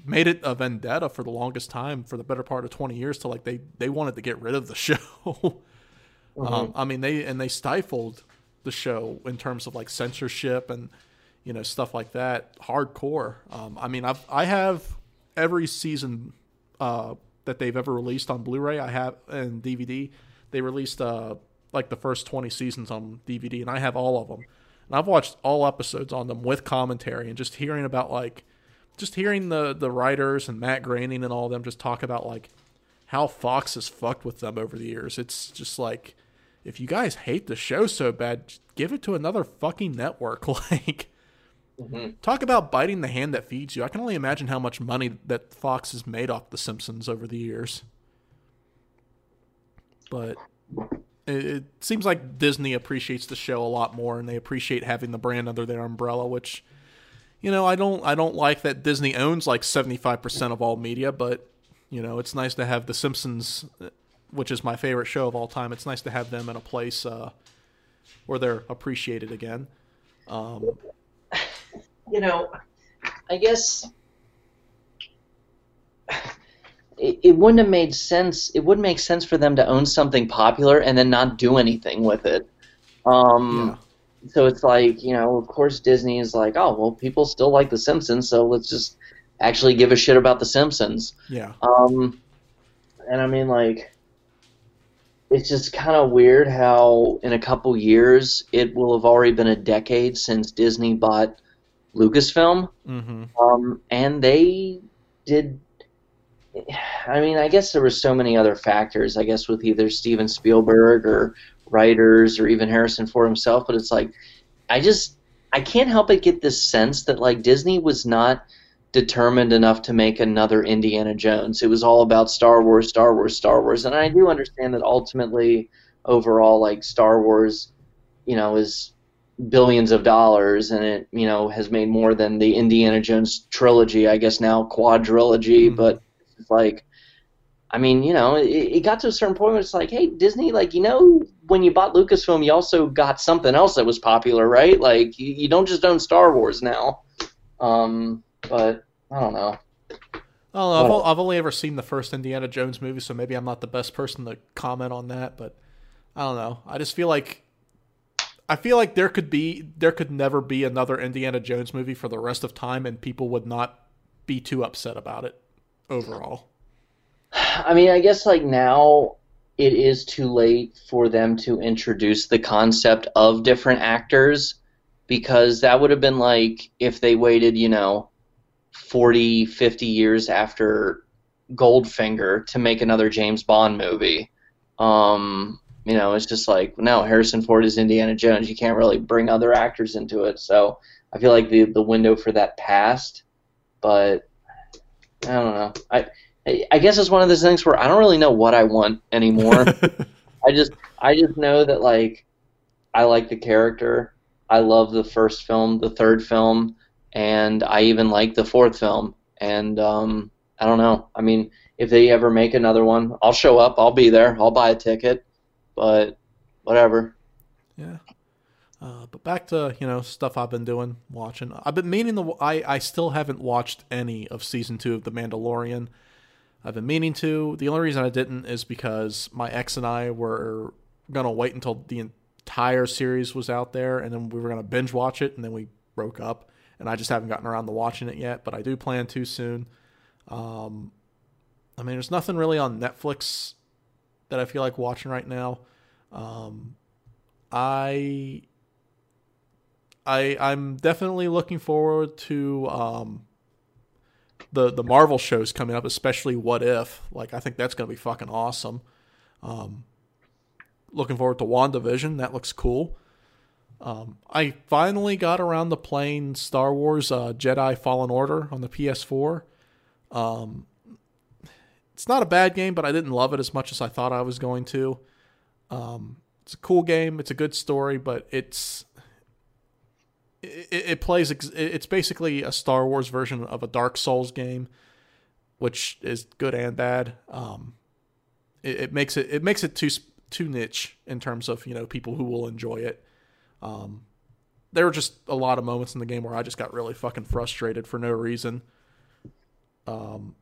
made it a vendetta for the longest time, for the better part of twenty years, to like they they wanted to get rid of the show. mm-hmm. um I mean, they and they stifled the show in terms of like censorship and, you know, stuff like that, hardcore. um I mean, I've I have every season uh that they've ever released on Blu-ray. I have, and D V D. They released uh like the first twenty seasons on D V D, and I have all of them, and I've watched all episodes on them with commentary, and just hearing about like Just hearing the, the writers and Matt Groening and all of them just talk about, like, how Fox has fucked with them over the years. It's just like, if you guys hate the show so bad, just give it to another fucking network. Like, mm-hmm. Talk about biting the hand that feeds you. I can only imagine how much money that Fox has made off The Simpsons over the years. But it, it seems like Disney appreciates the show a lot more, and they appreciate having the brand under their umbrella, which... You know, I don't I don't like that Disney owns like seventy-five percent of all media, but, you know, it's nice to have The Simpsons, which is my favorite show of all time. It's nice to have them in a place uh, where they're appreciated again. Um, you know, I guess it, it wouldn't have made sense. It wouldn't make sense for them to own something popular and then not do anything with it. Um, yeah. So it's like, you know, of course Disney is like, oh, well, people still like The Simpsons, so let's just actually give a shit about The Simpsons. Yeah. Um, and I mean, like, it's just kind of weird how in a couple years it will have already been a decade since Disney bought Lucasfilm. Mm-hmm. Um, and they did, I mean, I guess there were so many other factors, I guess, with either Steven Spielberg or writers or even Harrison Ford himself, but it's like I just I can't help but get this sense that like Disney was not determined enough to make another Indiana Jones. It was all about Star Wars, Star Wars, Star Wars, and I do understand that ultimately overall like Star Wars, you know, is billions of dollars, and it, you know, has made more than the Indiana Jones trilogy, I guess now quadrilogy, mm-hmm. but it's like, I mean, you know, it, it got to a certain point where it's like, hey, Disney, like, you know, when you bought Lucasfilm, you also got something else that was popular, right? Like, you, you don't just own Star Wars now. Um, but, I don't know. I don't know. I've, I've only ever seen the first Indiana Jones movie, so maybe I'm not the best person to comment on that, but I don't know. I just feel like I feel like there could be, there could never be another Indiana Jones movie for the rest of time, and people would not be too upset about it overall. I mean, I guess like now it is too late for them to introduce the concept of different actors, because that would have been like if they waited, you know, forty, fifty years after Goldfinger to make another James Bond movie. Um, you know, it's just like, no, Harrison Ford is Indiana Jones. You can't really bring other actors into it. So I feel like the the window for that passed, but I don't know. I I guess it's one of those things where I don't really know what I want anymore. I just I just know that, like, I like the character. I love the first film, the third film, and I even like the fourth film. And um, I don't know. I mean, if they ever make another one, I'll show up. I'll be there. I'll buy a ticket. But whatever. Yeah. Uh, but back to, you know, stuff I've been doing, watching. I've been meaning to. I, I still haven't watched any of season two of The Mandalorian. I've been meaning to. The only reason I didn't is because my ex and I were going to wait until the entire series was out there, and then we were going to binge watch it, and then we broke up, and I just haven't gotten around to watching it yet, but I do plan to soon. Um, I mean, there's nothing really on Netflix that I feel like watching right now. Um, I, I, I'm definitely looking forward to... Um, The, the Marvel shows coming up, especially What If. Like, I think that's going to be fucking awesome. Um, looking forward to WandaVision. That looks cool. Um, I finally got around to playing Star Wars uh, Jedi Fallen Order on the P S four. Um, it's not a bad game, but I didn't love it as much as I thought I was going to. Um, it's a cool game. It's a good story, but it's... It, it plays, it's basically a Star Wars version of a Dark Souls game, which is good and bad. Um, it, it makes it, it makes it too, too niche in terms of, you know, people who will enjoy it. Um, there were just a lot of moments in the game where I just got really fucking frustrated for no reason. Um,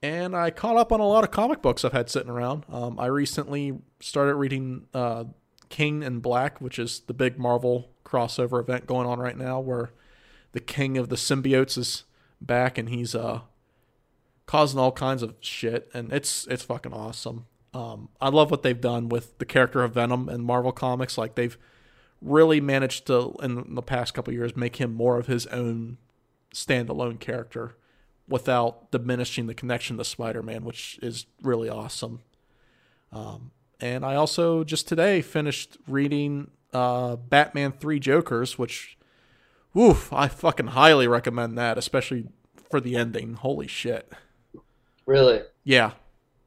and I caught up on a lot of comic books I've had sitting around. Um, I recently started reading, uh, King in Black, which is the big Marvel crossover event going on right now, where the king of the symbiotes is back and he's uh causing all kinds of shit, and it's it's fucking awesome. Um, I love what they've done with the character of Venom in Marvel Comics. Like, they've really managed to, in the past couple of years, make him more of his own standalone character without diminishing the connection to Spider-Man, which is really awesome. Um, and I also just today finished reading uh, Batman three Jokers, which, woof, I fucking highly recommend that, especially for the ending. Holy shit. Really? Yeah.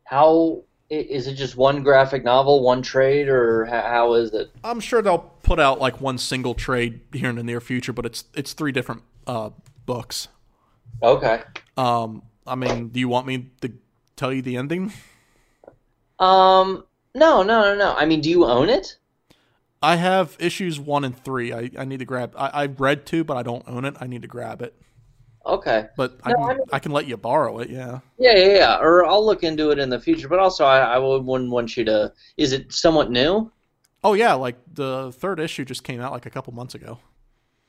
How, is it just one graphic novel, one trade, or how is it? I'm sure they'll put out like one single trade here in the near future, but it's, it's three different uh, books. Okay. Um, I mean, do you want me to tell you the ending? Um, no, no, no, no. I mean, do you own it? I have issues one and three. I, I need to grab. I, I read two, but I don't own it. I need to grab it. Okay. But no, I, can, I, mean, I can let you borrow it. Yeah. Yeah, yeah, yeah. Or I'll look into it in the future. But also, I, I wouldn't want you to. Is it somewhat new? Oh yeah, like the third issue just came out like a couple months ago.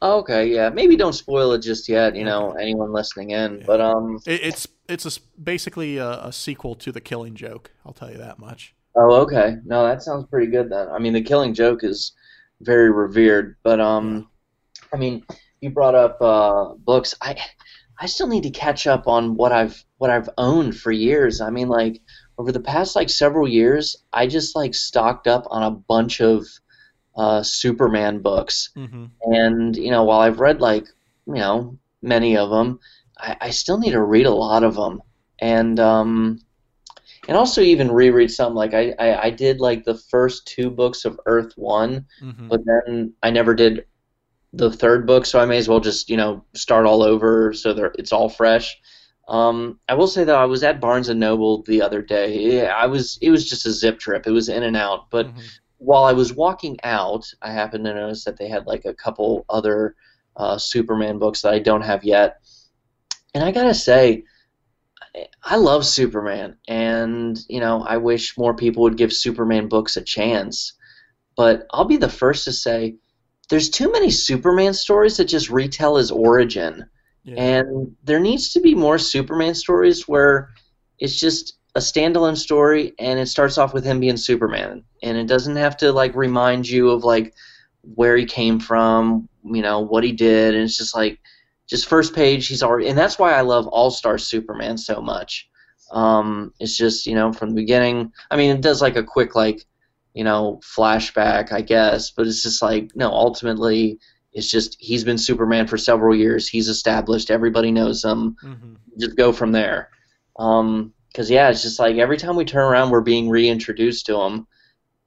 Okay, yeah. Maybe don't spoil it just yet. You know, anyone listening in. Yeah. But um, it, it's it's a, basically a, a sequel to The Killing Joke. I'll tell you that much. Oh, okay. No, that sounds pretty good then. I mean, The Killing Joke is very revered, but um, I mean, you brought up uh, books. I, I still need to catch up on what I've what I've owned for years. I mean, like over the past like several years, I just like stocked up on a bunch of uh, Superman books, mm-hmm. and you know, while I've read like you know many of them, I, I still need to read a lot of them, and um. And also even reread some. Like I, I, I did like the first two books of Earth One, mm-hmm. but then I never did the third book, so I may as well just you know start all over so that it's all fresh. Um, I will say though, I was at Barnes and Noble the other day. Yeah, I was. It was just a zip trip. It was in and out. But mm-hmm. while I was walking out, I happened to notice that they had like a couple other uh, Superman books that I don't have yet. And I gotta say, I love Superman, and you know I wish more people would give Superman books a chance. but I'll be the first to say there's too many Superman stories that just retell his origin. Yeah. And there needs to be more Superman stories where it's just a standalone story and it starts off with him being Superman. And it doesn't have to, like, remind you of, like, where he came from, you know, what he did. And it's just, like, just first page, he's already – and that's why I love All-Star Superman so much. Um, it's just, you know, from the beginning – I mean, it does, like, a quick, like, you know, flashback, I guess. But it's just, like, no, ultimately – it's just he's been Superman for several years. He's established. Everybody knows him. Mm-hmm. Just go from there. Um, 'cause, yeah, it's just like every time we turn around, we're being reintroduced to him.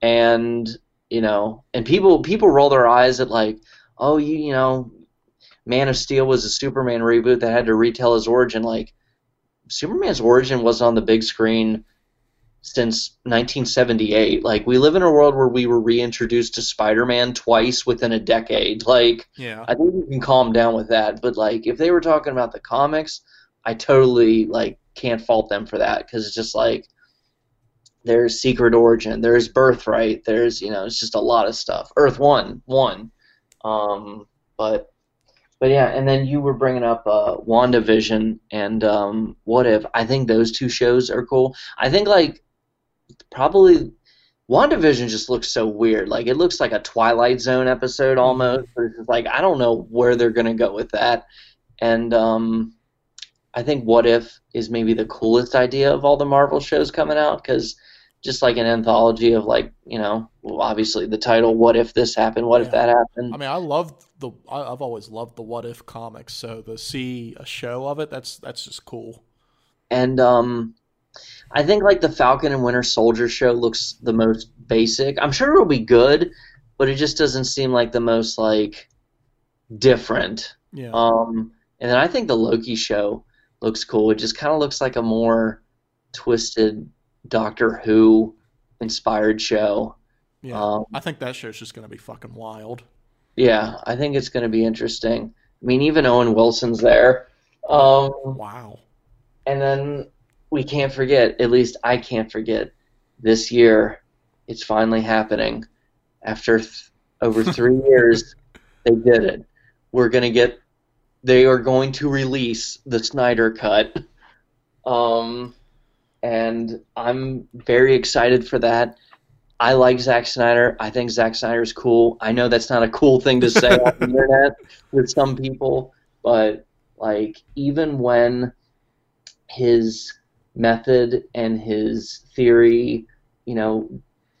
And, you know, and people people roll their eyes at like, oh, you, you know, Man of Steel was a Superman reboot that had to retell his origin. Like, Superman's origin wasn't on the big screen since nineteen seventy-eight. Like, we live in a world where we were reintroduced to Spider-Man twice within a decade. Like, yeah. I think you can calm down with that. But, like, if they were talking about the comics, I totally, like, can't fault them for that. Because it's just, like, there's Secret Origin. There's Birthright. There's, you know, it's just a lot of stuff. Earth One. One. Um, but, but, yeah, and then you were bringing up uh, WandaVision and um, What If. I think those two shows are cool. I think, like, probably WandaVision just looks so weird. Like, it looks like a Twilight Zone episode almost. But it's just like, I don't know where they're going to go with that. And um, I think What If is maybe the coolest idea of all the Marvel shows coming out, because just like an anthology of, like, you know, well, obviously the title, What If This Happened, What yeah. If That Happened. I mean, I loved the I've always loved the What If comics, so to see a show of it, that's that's just cool. And um I think, like, the Falcon and Winter Soldier show looks the most basic. I'm sure it'll be good, but it just doesn't seem like the most, like, different. Yeah. Um, and then I think the Loki show looks cool. It just kind of looks like a more twisted Doctor Who-inspired show. Yeah, um, I think that show's just going to be fucking wild. Yeah, I think it's going to be interesting. I mean, even Owen Wilson's there. Um, wow. And then... we can't forget, at least I can't forget, this year it's finally happening. After th- over three years, they did it. We're going to get, they are going to release the Snyder Cut. Um, and I'm very excited for that. I like Zack Snyder. I think Zack Snyder's cool. I know that's not a cool thing to say on the internet with some people, but, like, even when his method and his theory, you know,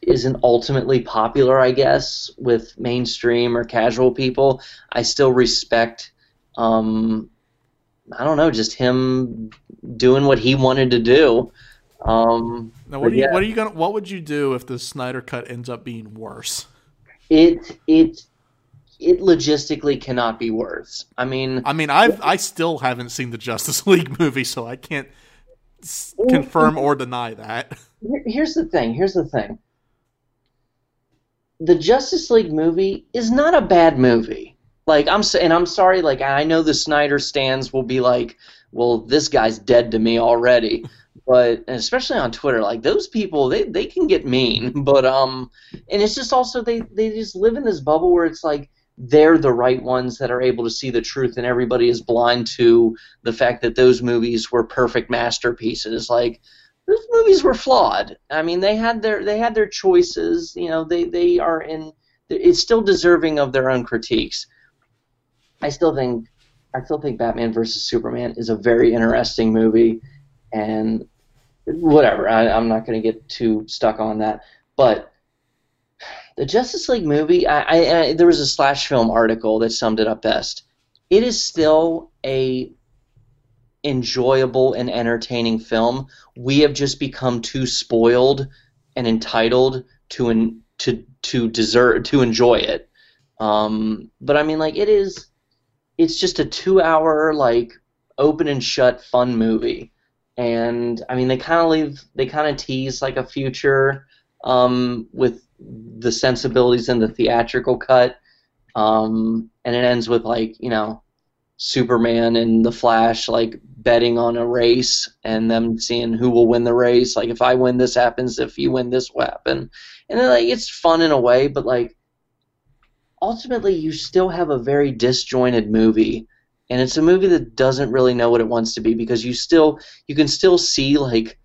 isn't ultimately popular, I guess, with mainstream or casual people, I still respect, um, I don't know, just him doing what he wanted to do. Um, now, what are you, yeah. what are you gonna, what would you do if the Snyder Cut ends up being worse? It it it logistically cannot be worse. I mean, I mean, I've I still haven't seen the Justice League movie, so I can't confirm or deny that. Here's the thing. Here's the thing. The Justice League movie is not a bad movie. Like, I'm and I'm sorry. Like, I know the Snyder stans will be like, "Well, this guy's dead to me already." But especially on Twitter, like, those people, they they can get mean. But um, and it's just also they they just live in this bubble where it's like, they're the right ones that are able to see the truth, and everybody is blind to the fact that those movies were perfect masterpieces. Like, those movies were flawed. I mean, they had their they had their choices. You know, they they are in. It's still deserving of their own critiques. I still think I still think Batman versus Superman is a very interesting movie, and whatever. I, I'm not going to get too stuck on that, but. The Justice League movie, I, I, I, there was a Slash Film article that summed it up best. It is still a enjoyable and entertaining film. We have just become too spoiled and entitled to en, to to deserve to enjoy it. Um, but I mean, like, it is, it's just a two-hour, like, open and shut fun movie. And I mean, they kind of leave, they kind of tease, like, a future um, with. The sensibilities in the theatrical cut, um, and it ends with, like, you know, Superman and the Flash like betting on a race and them seeing who will win the race. Like, if I win, this happens. If you win, this will happen. And then, like, it's fun in a way, but like ultimately you still have a very disjointed movie, and it's a movie that doesn't really know what it wants to be, because you still you can still see like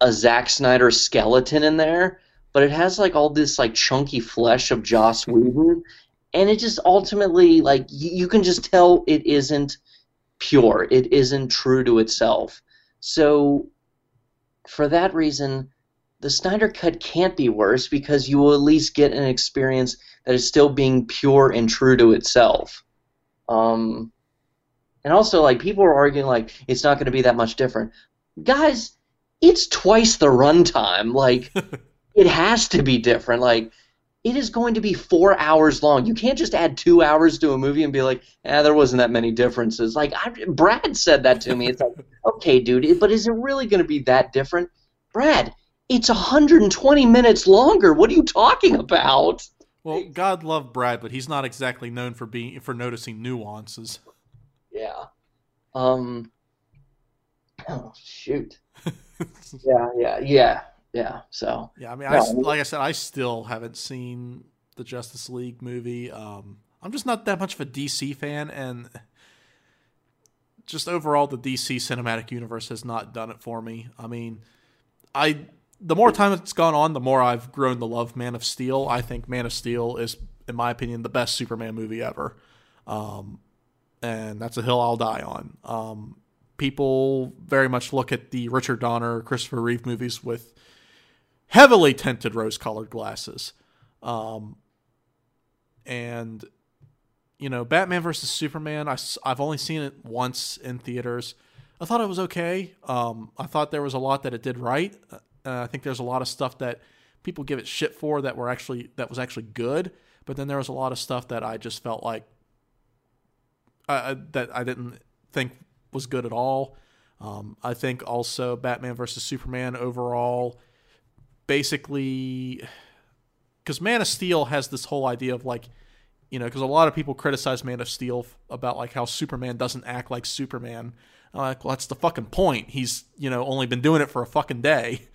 a Zack Snyder skeleton in there, but it has like all this like chunky flesh of Joss Whedon. And it just ultimately, like, you can just tell it isn't pure. It isn't true to itself. So for that reason, the Snyder Cut can't be worse, because you will at least get an experience that is still being pure and true to itself. Um, and also, like, people are arguing, like, it's not going to be that much different. Guys, it's twice the runtime. Like, it has to be different. Like, it is going to be four hours long. You can't just add two hours to a movie and be like, ah, there wasn't that many differences. Like, I, Brad said that to me. It's like, okay, dude, but is it really going to be that different? Brad, it's one hundred twenty minutes longer. What are you talking about? Well, God love Brad, but he's not exactly known for being for noticing nuances. Yeah. Um. Oh, shoot. yeah, yeah, yeah. Yeah, so yeah, I mean, no. I, like I said, I still haven't seen the Justice League movie. Um, I'm just not that much of a D C fan, and just overall, the D C cinematic universe has not done it for me. I mean, I the more time it's gone on, the more I've grown to love Man of Steel. I think Man of Steel is, in my opinion, the best Superman movie ever, um, and that's a hill I'll die on. Um, people very much look at the Richard Donner, Christopher Reeve movies with heavily tinted rose-colored glasses. Um, and, you know, Batman versus. Superman, I, I've only seen it once in theaters. I thought it was okay. Um, I thought there was a lot that it did right. Uh, I think there's a lot of stuff that people give it shit for that were actually that was actually good. But then there was a lot of stuff that I just felt like uh, that I didn't think was good at all. Um, I think also Batman versus. Superman overall, basically, because Man of Steel has this whole idea of, like, you know, because a lot of people criticize Man of Steel about, like, how Superman doesn't act like Superman. I'm like, well, that's the fucking point. He's, you know, only been doing it for a fucking day.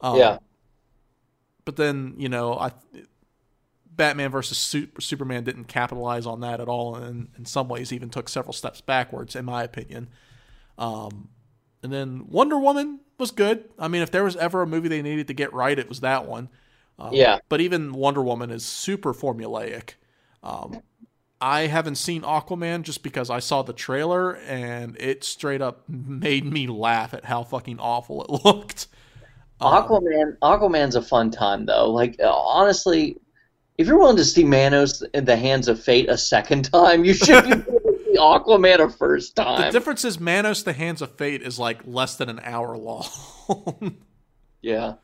Um, yeah. But then, you know, I, Batman versus Super, Superman didn't capitalize on that at all, and in some ways even took several steps backwards, in my opinion. Um, and then Wonder Woman was good. I mean, if there was ever a movie they needed to get right, it was that one. Um, yeah. But even Wonder Woman is super formulaic. Um, I haven't seen Aquaman just because I saw the trailer and it straight up made me laugh at how fucking awful it looked. Um, Aquaman, Aquaman's a fun time, though. Like, honestly, if you're willing to see Manos in the Hands of Fate a second time, you should be Aquaman a first time. The difference is Manos the Hands of Fate is like less than an hour long. Yeah.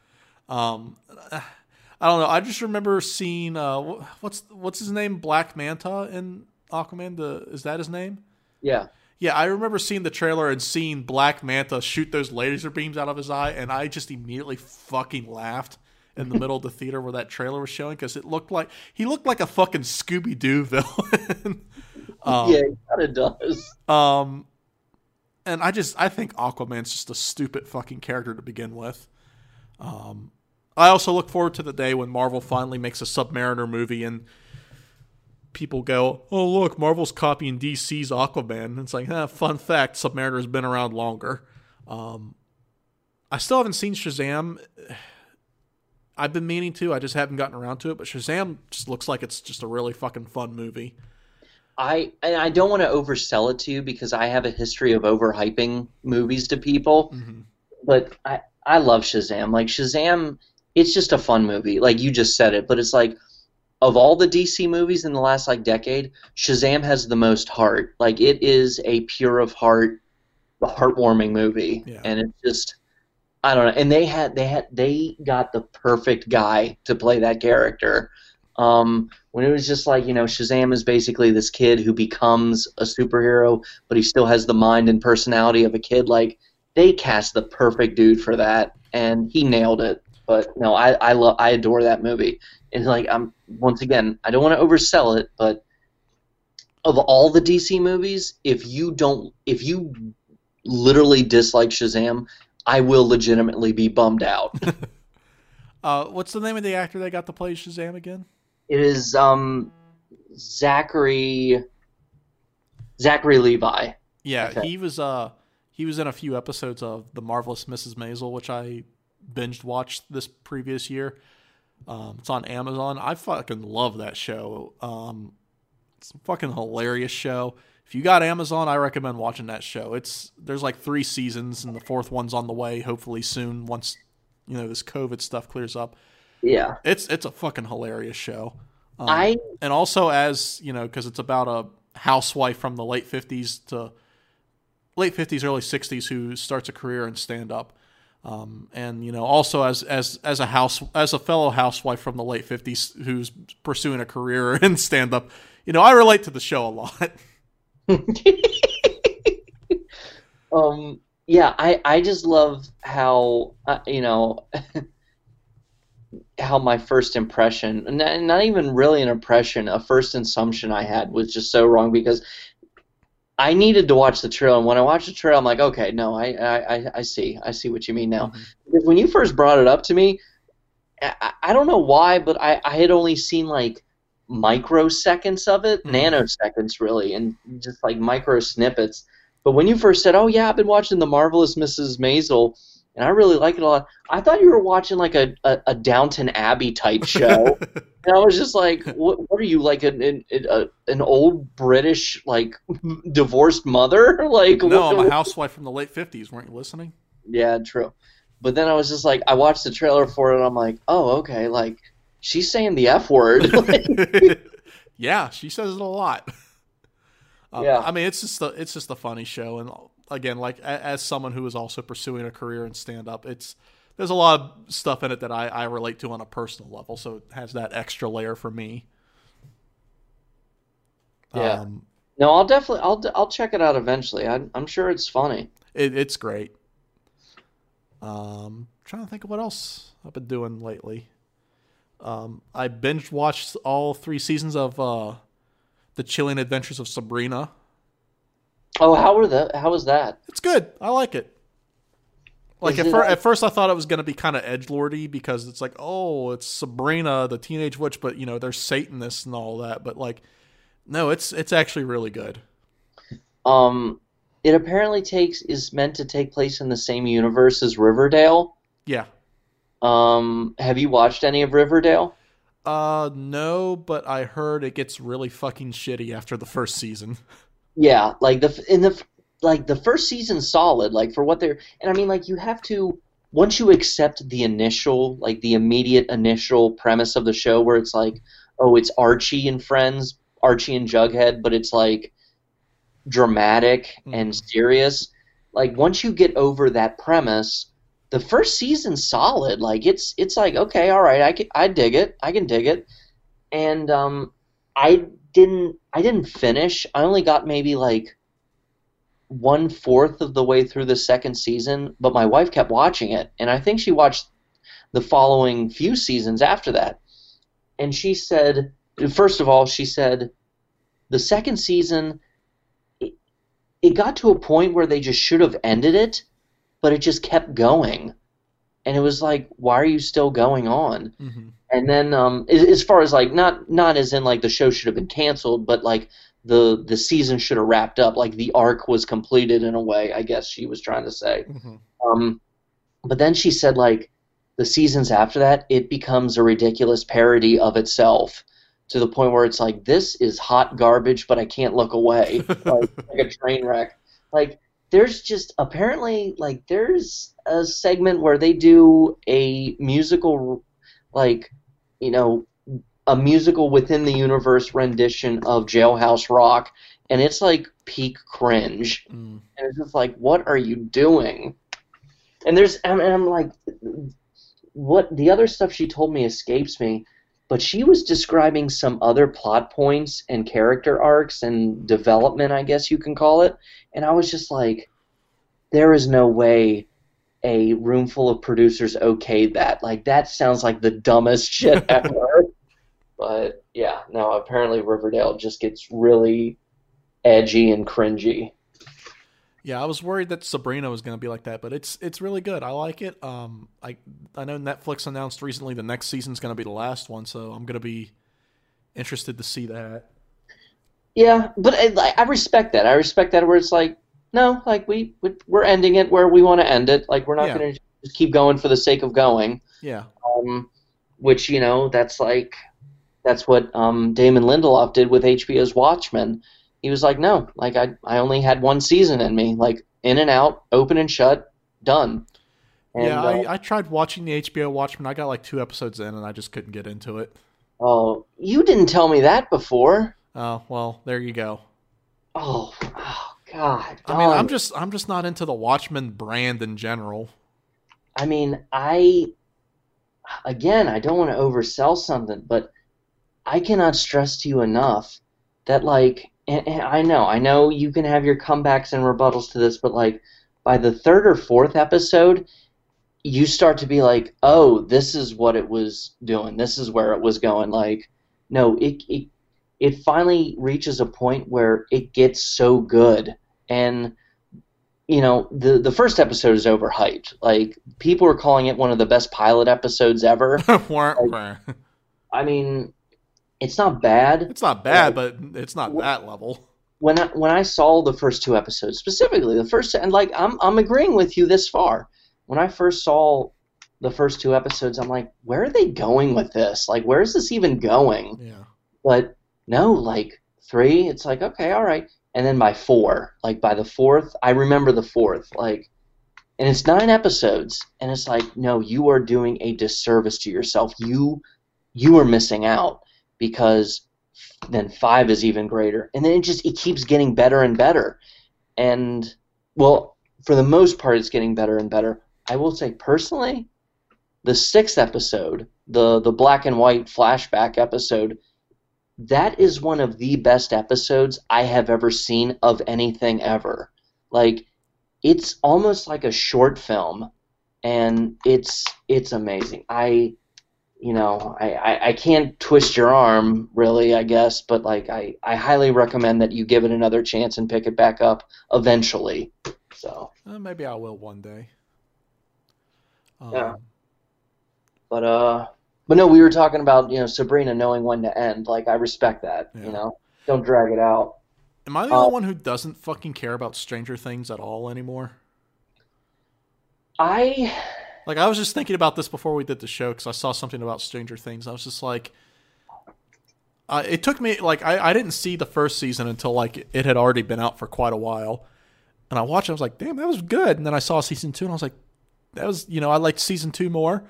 Um, I don't know. I just remember seeing uh, what's what's his name? Black Manta in Aquaman. The is that his name? Yeah. Yeah. I remember seeing the trailer and seeing Black Manta shoot those laser beams out of his eye, and I just immediately fucking laughed in the middle of the theater where that trailer was showing, because it looked like he looked like a fucking Scooby Doo villain. Um, yeah, it kind of does. Um, and I just I think Aquaman's just a stupid fucking character to begin with. Um, I also look forward to the day when Marvel finally makes a Submariner movie and people go, "Oh, look, Marvel's copying D C's Aquaman." And it's like, eh, fun fact, Submariner's been around longer. Um, I still haven't seen Shazam. I've been meaning to. I just haven't gotten around to it. But Shazam just looks like it's just a really fucking fun movie. I and I don't want to oversell it to you, because I have a history of overhyping movies to people, mm-hmm. but I, I love Shazam. Like, Shazam, it's just a fun movie. Like, you just said it, but it's like, of all the D C movies in the last, like, decade, Shazam has the most heart. Like, it is a pure of heart, heartwarming movie, yeah. And it's just, I don't know. And they had they had they got the perfect guy to play that character. Um, when it was just like, you know, Shazam is basically this kid who becomes a superhero, but he still has the mind and personality of a kid. Like, they cast the perfect dude for that, and he nailed it. But no, I I love I adore that movie. And like, I'm once again, I don't want to oversell it, but of all the D C movies, if you don't, if you literally dislike Shazam, I will legitimately be bummed out. uh, what's the name of the actor that got to play Shazam again? It is um, Zachary Zachary Levi. Yeah, okay. he was uh he was in a few episodes of The Marvelous Missus Maisel, which I binged watched this previous year. Um, it's on Amazon. I fucking love that show. Um, it's a fucking hilarious show. If you got Amazon, I recommend watching that show. It's there's like three seasons, and the fourth one's on the way, hopefully soon, once you know this COVID stuff clears up. Yeah, it's it's a fucking hilarious show. Um, I and also as you know, because it's about a housewife from the late fifties to late fifties, early sixties who starts a career in stand-up. Um, and, you know, also as, as, as a house, as a fellow housewife from the late fifties, who's pursuing a career in stand up, you know, I relate to the show a lot. um, yeah, I, I just love how, uh, you know, how my first impression, not, not even really an impression, a first assumption I had was just so wrong, because I needed to watch the trailer, and when I watched the trailer, I'm like, okay, no, I, I, I see, I see what you mean now. Mm-hmm. When you first brought it up to me, I, I don't know why, but I, I had only seen like microseconds of it, mm-hmm. nanoseconds really, and just like micro snippets. But when you first said, "Oh yeah, I've been watching The Marvelous Missus Maisel, and I really like it a lot," I thought you were watching like a, a, a Downton Abbey type show, and I was just like, "What, what are you, like an an, a, an old British like divorced mother?" Like, no, what, I'm a housewife from the late fifties. Weren't you listening? Yeah, true. But then I was just like, I watched the trailer for it, and I'm like, "Oh, okay. Like, she's saying the F word." Yeah, she says it a lot. Um, yeah, I mean, it's just the it's just a funny show, and again, like as someone who is also pursuing a career in stand-up, it's there's a lot of stuff in it that I, I relate to on a personal level, so it has that extra layer for me. Yeah. Um, no, I'll definitely I'll I'll check it out eventually. I'm I'm sure it's funny. It, it's great. Um, trying to think of what else I've been doing lately. Um, I binge watched all three seasons of uh, The Chilling Adventures of Sabrina. Oh, how were the? How was that? It's good. I like it. Like at, it, fir- at first, I thought it was going to be kind of edgelordy because it's like, oh, it's Sabrina, the teenage witch, but you know they're Satanists and all that. But like, no, it's it's actually really good. Um, it apparently takes is meant to take place in the same universe as Riverdale. Yeah. Um, have you watched any of Riverdale? Uh, no, but I heard it gets really fucking shitty after the first season. Yeah, like the in the like the first season's solid, like for what they're, and I mean, like you have to, once you accept the initial, like the immediate initial premise of the show, where it's like, oh, it's Archie and friends, Archie and Jughead, but it's like dramatic mm. and serious. Like once you get over that premise, the first season's solid. Like it's it's like okay, all right, I can, I dig it, I can dig it, and um, I. Didn't I didn't finish. I only got maybe like one fourth of the way through the second season, but my wife kept watching it, and I think she watched the following few seasons after that. And she said, first of all, she said the second season it, it got to a point where they just should have ended it, but it just kept going. And it was like, why are you still going on? Mm-hmm. And then um, as far as like, not not as in like the show should have been canceled, but like the, the season should have wrapped up. Like the arc was completed in a way, I guess she was trying to say. Mm-hmm. Um, but then she said like the seasons after that, it becomes a ridiculous parody of itself to the point where it's like, this is hot garbage, but I can't look away. like, like a train wreck. Like there's just apparently like there's... a segment where they do a musical, like, you know, a musical within the universe rendition of Jailhouse Rock, and it's like peak cringe. Mm. And it's just like, what are you doing? And there's, and I'm like, what, the other stuff she told me escapes me, but she was describing some other plot points and character arcs and development, I guess you can call it, and I was just like, there is no way a room full of producers okayed that. Like, that sounds like the dumbest shit ever. But, yeah, no, apparently Riverdale just gets really edgy and cringy. Yeah, I was worried that Sabrina was going to be like that, but it's it's really good. I like it. Um, I I know Netflix announced recently the next season's going to be the last one, so I'm going to be interested to see that. Yeah, but I, I respect that. I respect that where it's like, no, like we we're ending it where we want to end it. Like we're not yeah. going to just keep going for the sake of going. Yeah. Um, which you know that's like that's what um Damon Lindelof did with H B O's Watchmen. He was like, no, like I, I only had one season in me, like in and out, open and shut, done. And, yeah, I, uh, I tried watching the H B O Watchmen. I got like two episodes in, and I just couldn't get into it. Oh, you didn't tell me that before. Oh well, there you go. Oh, oh God. I mean, um, I'm just, I'm just not into the Watchmen brand in general. I mean, I, again, I don't want to oversell something, but I cannot stress to you enough that like. And I know, I know you can have your comebacks and rebuttals to this, but like by the third or fourth episode, you start to be like, "Oh, this is what it was doing. This is where it was going." Like, no, it it it finally reaches a point where it gets so good, and you know, the the first episode is overhyped. Like, people are calling it one of the best pilot episodes ever. Like, I mean. It's not bad. It's not bad, like, but it's not when, that level. When I, when I saw the first two episodes, specifically the first, and like I'm I'm agreeing with you this far. When I first saw the first two episodes, I'm like, where are they going with this? Like, where is this even going? Yeah. But no, like three, it's like okay, all right, and then by four, like by the fourth, I remember the fourth, like, and it's nine episodes, and it's like, no, you are doing a disservice to yourself. You you are missing out. Because then five is even greater, and then it just it keeps getting better and better, and well, for the most part, it's getting better and better. I will say personally, the sixth episode, the the black and white flashback episode, that is one of the best episodes I have ever seen of anything ever. Like, it's almost like a short film, and it's it's amazing. I. You know, I, I, I can't twist your arm, really, I guess, but like I, I highly recommend that you give it another chance and pick it back up eventually. So uh, maybe I will one day. Um, yeah. But uh, but no, we were talking about you know Sabrina knowing when to end. Like, I respect that. Yeah. You know, don't drag it out. Am I the only um, one who doesn't fucking care about Stranger Things at all anymore? I. Like, I was just thinking about this before we did the show because I saw something about Stranger Things. I was just like, uh, it took me, like, I, I didn't see the first season until, like, it had already been out for quite a while. And I watched it, I was like, damn, that was good. And then I saw season two, and I was like, that was, you know, I liked season two more. And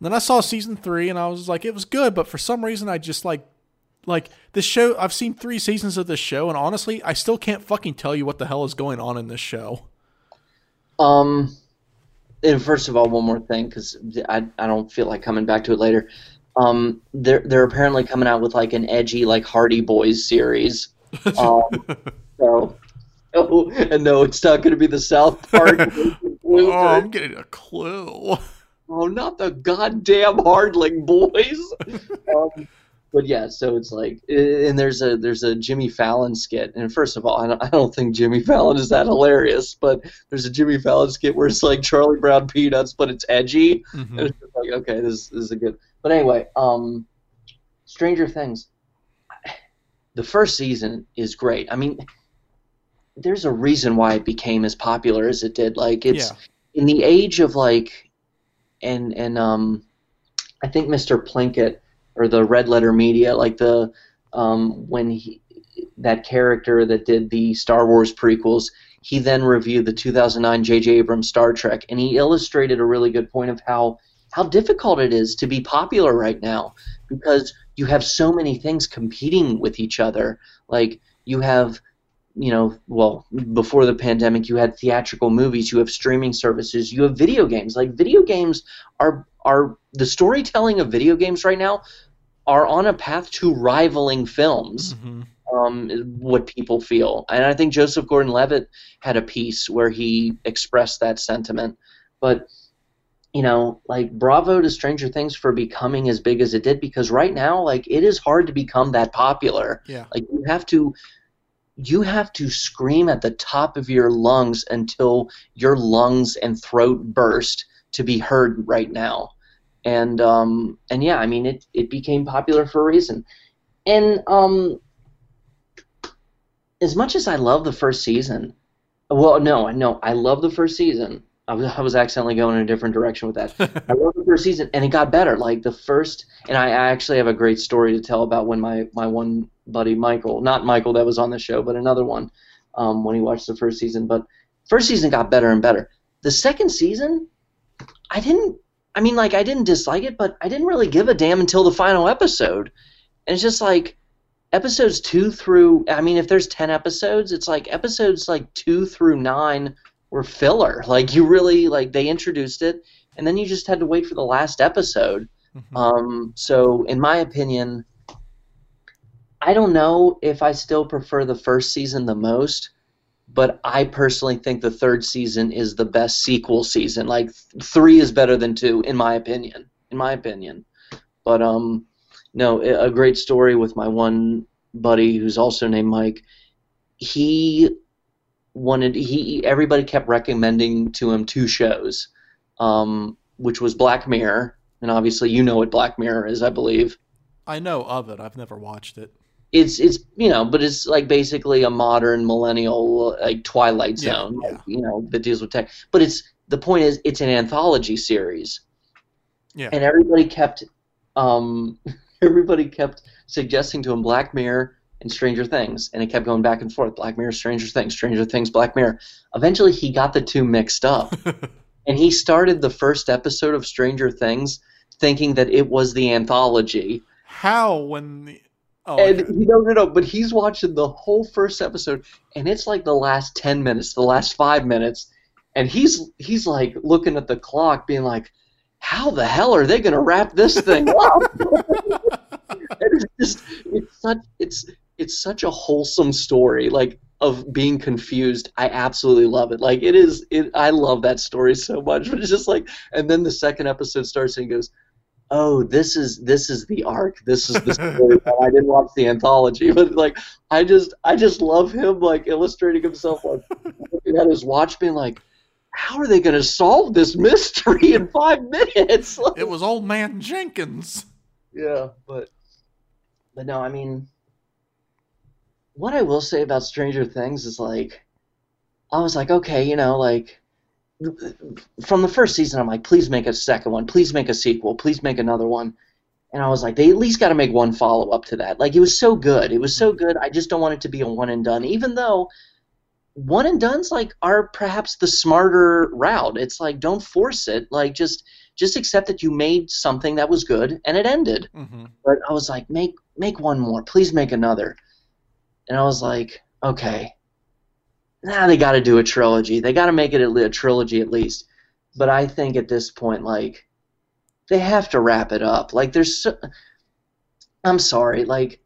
then I saw season three, and I was like, it was good. But for some reason, I just, like, like, this show, I've seen three seasons of this show, and honestly, I still can't fucking tell you what the hell is going on in this show. Um... And first of all, one more thing, because I, I don't feel like coming back to it later. Um, they're they're apparently coming out with like an edgy like Hardy Boys series. Um, so oh, and no, it's not going to be the South Park. Oh, I'm getting a clue. Oh, not the goddamn Hardling Boys. um, but yeah, so it's like, and there's a there's a Jimmy Fallon skit, and first of all, I don't, I don't think Jimmy Fallon is that hilarious, but there's a Jimmy Fallon skit where it's like Charlie Brown Peanuts, but it's edgy, mm-hmm. and it's just like, okay, this, this is a good. But anyway, um, Stranger Things, the first season is great. I mean, there's a reason why it became as popular as it did. Like, it's yeah. in the age of like, and and um, I think Mister Plinkett. Or the Red Letter Media, like the um, when he, that character that did the Star Wars prequels, he then reviewed the two thousand nine J J Abrams Star Trek, and he illustrated a really good point of how how difficult it is to be popular right now because you have so many things competing with each other. Like you have, you know, well before the pandemic, you had theatrical movies, you have streaming services, you have video games. Like video games are are the storytelling of video games right now. Are on a path to rivaling films, mm-hmm. um, what people feel. And I think Joseph Gordon-Levitt had a piece where he expressed that sentiment. But, you know, like, bravo to Stranger Things for becoming as big as it did, because right now, like, it is hard to become that popular. Yeah. Like, you have to you have to scream at the top of your lungs until your lungs and throat burst to be heard right now. And um, and yeah, I mean, it, it became popular for a reason. And um, as much as I love the first season, well, no, no, I love the first season. I was, I was accidentally going in a different direction with that. I loved the first season, and it got better. Like the first, and I actually have a great story to tell about when my, my one buddy Michael, not Michael that was on the show, but another one, um, when he watched the first season. But first season got better and better. The second season, I didn't, I mean, like, I didn't dislike it, but I didn't really give a damn until the final episode. And it's just like episodes two through, I mean, if there's ten episodes, it's like episodes like two through nine were filler. Like, you really, like, they introduced it, and then you just had to wait for the last episode. Mm-hmm. Um, so, in my opinion, I don't know if I still prefer the first season the most, but I personally think the third season is the best sequel season. Like, th three is better than two, in my opinion. In my opinion. But, um, no, a great story with my one buddy who's also named Mike. He... wanted he everybody kept recommending to him two shows, um, which was Black Mirror, and obviously you know what Black Mirror is, I believe. I know of it. I've never watched it. It's it's you know, but it's like basically a modern millennial like Twilight Zone, yeah, yeah. you know, that deals with tech. But it's the point is it's an anthology series, yeah. And everybody kept, um, everybody kept suggesting to him Black Mirror and Stranger Things, and it kept going back and forth. Black Mirror, Stranger Things, Stranger Things, Black Mirror. Eventually, he got the two mixed up, and he started the first episode of Stranger Things thinking that it was the anthology. How? When? The... Oh, and okay. no, no, no. But he's watching the whole first episode, and it's like the last ten minutes, the last five minutes, and he's he's like looking at the clock, being like, "How the hell are they going to wrap this thing up?" It's just, it's such, it's. It's such a wholesome story, like, of being confused. I absolutely love it. Like, it is, it, I love that story so much. But it's just like, and then the second episode starts and goes, oh, this is, this is the arc. This is the story. I didn't watch the anthology. But, like, I just, I just love him, like, illustrating himself, like, looking at his watch being like, how are they going to solve this mystery in five minutes? Like, it was old man Jenkins. Yeah, but, but no, I mean... What I will say about Stranger Things is, like, I was like, okay, you know, like, from the first season, I'm like, please make a second one. Please make a sequel. Please make another one. And I was like, they at least got to make one follow-up to that. Like, it was so good. It was so good. I just don't want it to be a one-and-done, even though one-and-dones, like, are perhaps the smarter route. It's like, don't force it. Like, just just accept that you made something that was good, and it ended. Mm-hmm. But I was like, make make one more. Please make another. And I was like, okay, now they got to do a trilogy. They got to make it a trilogy at least. But I think at this point, like, they have to wrap it up. Like, there's so, I'm sorry, like,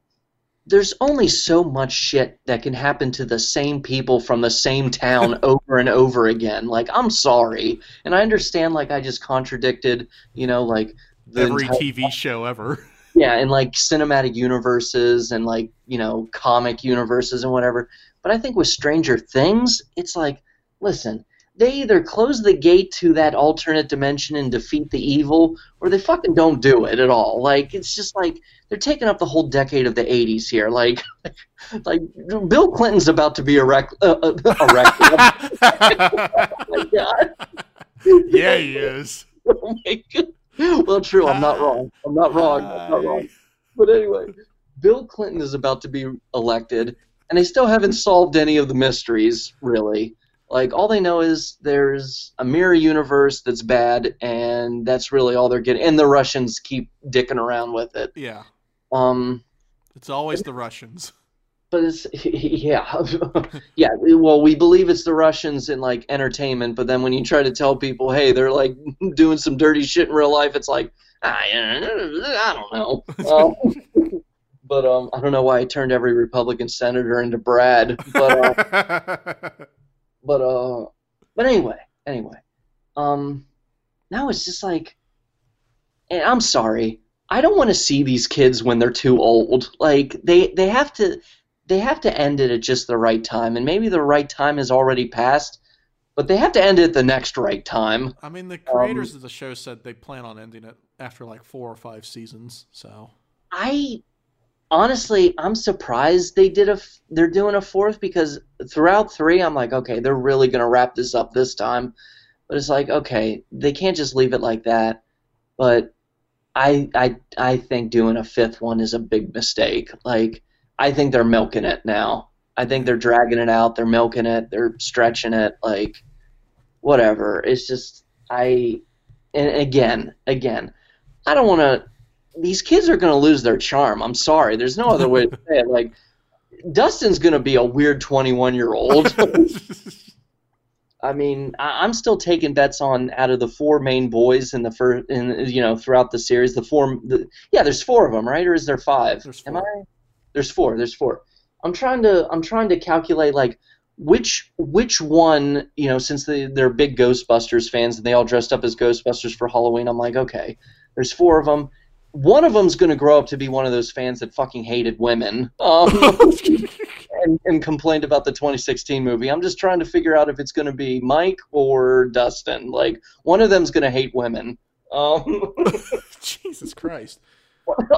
there's only so much shit that can happen to the same people from the same town over and over again. Like, I'm sorry. And I understand, like, I just contradicted, you know, like... the every T V show ever. Yeah, and, like, cinematic universes and, like, you know, comic universes and whatever. But I think with Stranger Things, it's like, listen, they either close the gate to that alternate dimension and defeat the evil, or they fucking don't do it at all. Like, it's just like, they're taking up the whole decade of the eighties here. Like, like Bill Clinton's about to be erect... Uh, uh, erect. Oh, my God. Yeah, he is. Oh, my God. Well, true. I'm not wrong. I'm not wrong. I'm not wrong. But anyway, Bill Clinton is about to be elected, and they still haven't solved any of the mysteries, really. Like, all they know is there's a mirror universe that's bad, and that's really all they're getting. And the Russians keep dicking around with it. Yeah. Um. It's always the Russians. But it's, yeah. Yeah, well, we believe it's the Russians in, like, entertainment, but then when you try to tell people, hey, they're, like, doing some dirty shit in real life, it's like, I, I don't know. um, but um, I don't know why I turned every Republican senator into Brad. But uh, but, uh, but anyway, anyway. Um, now it's just like, and I'm sorry, I don't want to see these kids when they're too old. Like, they, they have to... they have to end it at just the right time, and maybe the right time has already passed, but they have to end it at the next right time. I mean, the creators um, of the show said they plan on ending it after like four or five seasons, so... I... Honestly, I'm surprised they did a. They're doing a fourth, because throughout three, I'm like, okay, they're really gonna wrap this up this time. But it's like, okay, they can't just leave it like that. But I, I, I think doing a fifth one is a big mistake. Like, I think they're milking it now. I think they're dragging it out. They're milking it. They're stretching it. Like, whatever. It's just I. And again, again, I don't want to. These kids are going to lose their charm. I'm sorry. There's no other way to say it. Like, Dustin's going to be a weird twenty-one-year-old. I mean, I, I'm still taking bets on, out of the four main boys in the first, in you know, throughout the series, the four. The, yeah, there's four of them, right? Or is there five? There's four. Am I? There's four. There's four. I'm trying to. I'm trying to calculate like which which one. You know, since they, they're big Ghostbusters fans and they all dressed up as Ghostbusters for Halloween, I'm like, okay, there's four of them. One of them's going to grow up to be one of those fans that fucking hated women um, and, and complained about the twenty sixteen movie. I'm just trying to figure out if it's going to be Mike or Dustin. Like, one of them's going to hate women. Um, Jesus Christ.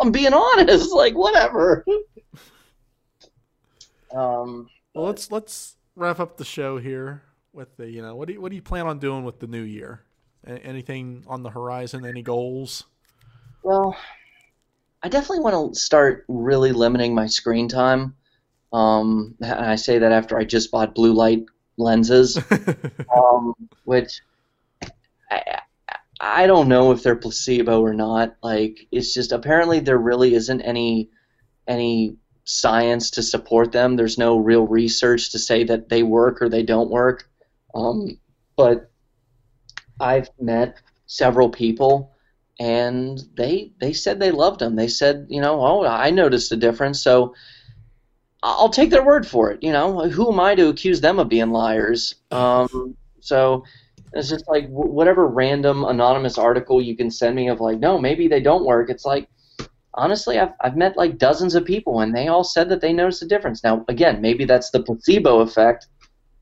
I'm being honest. Like, whatever. Um, well, let's let's wrap up the show here with the, you know, what do you, what do you plan on doing with the new year? Anything on the horizon? Any goals? Well, I definitely want to start really limiting my screen time. Um, and I say that after I just bought blue light lenses, um, which I, I don't know if they're placebo or not. Like, it's just apparently there really isn't any any science to support them. There's no real research to say that they work or they don't work. Um, but I've met several people. And they they said they loved them. They said, you know, oh, I noticed a difference, so I'll take their word for it. You know, who am I to accuse them of being liars? Um, so it's just like whatever random anonymous article you can send me of like, no, maybe they don't work. It's like, honestly, I've, I've met like dozens of people, and they all said that they noticed a difference. Now, again, maybe that's the placebo effect,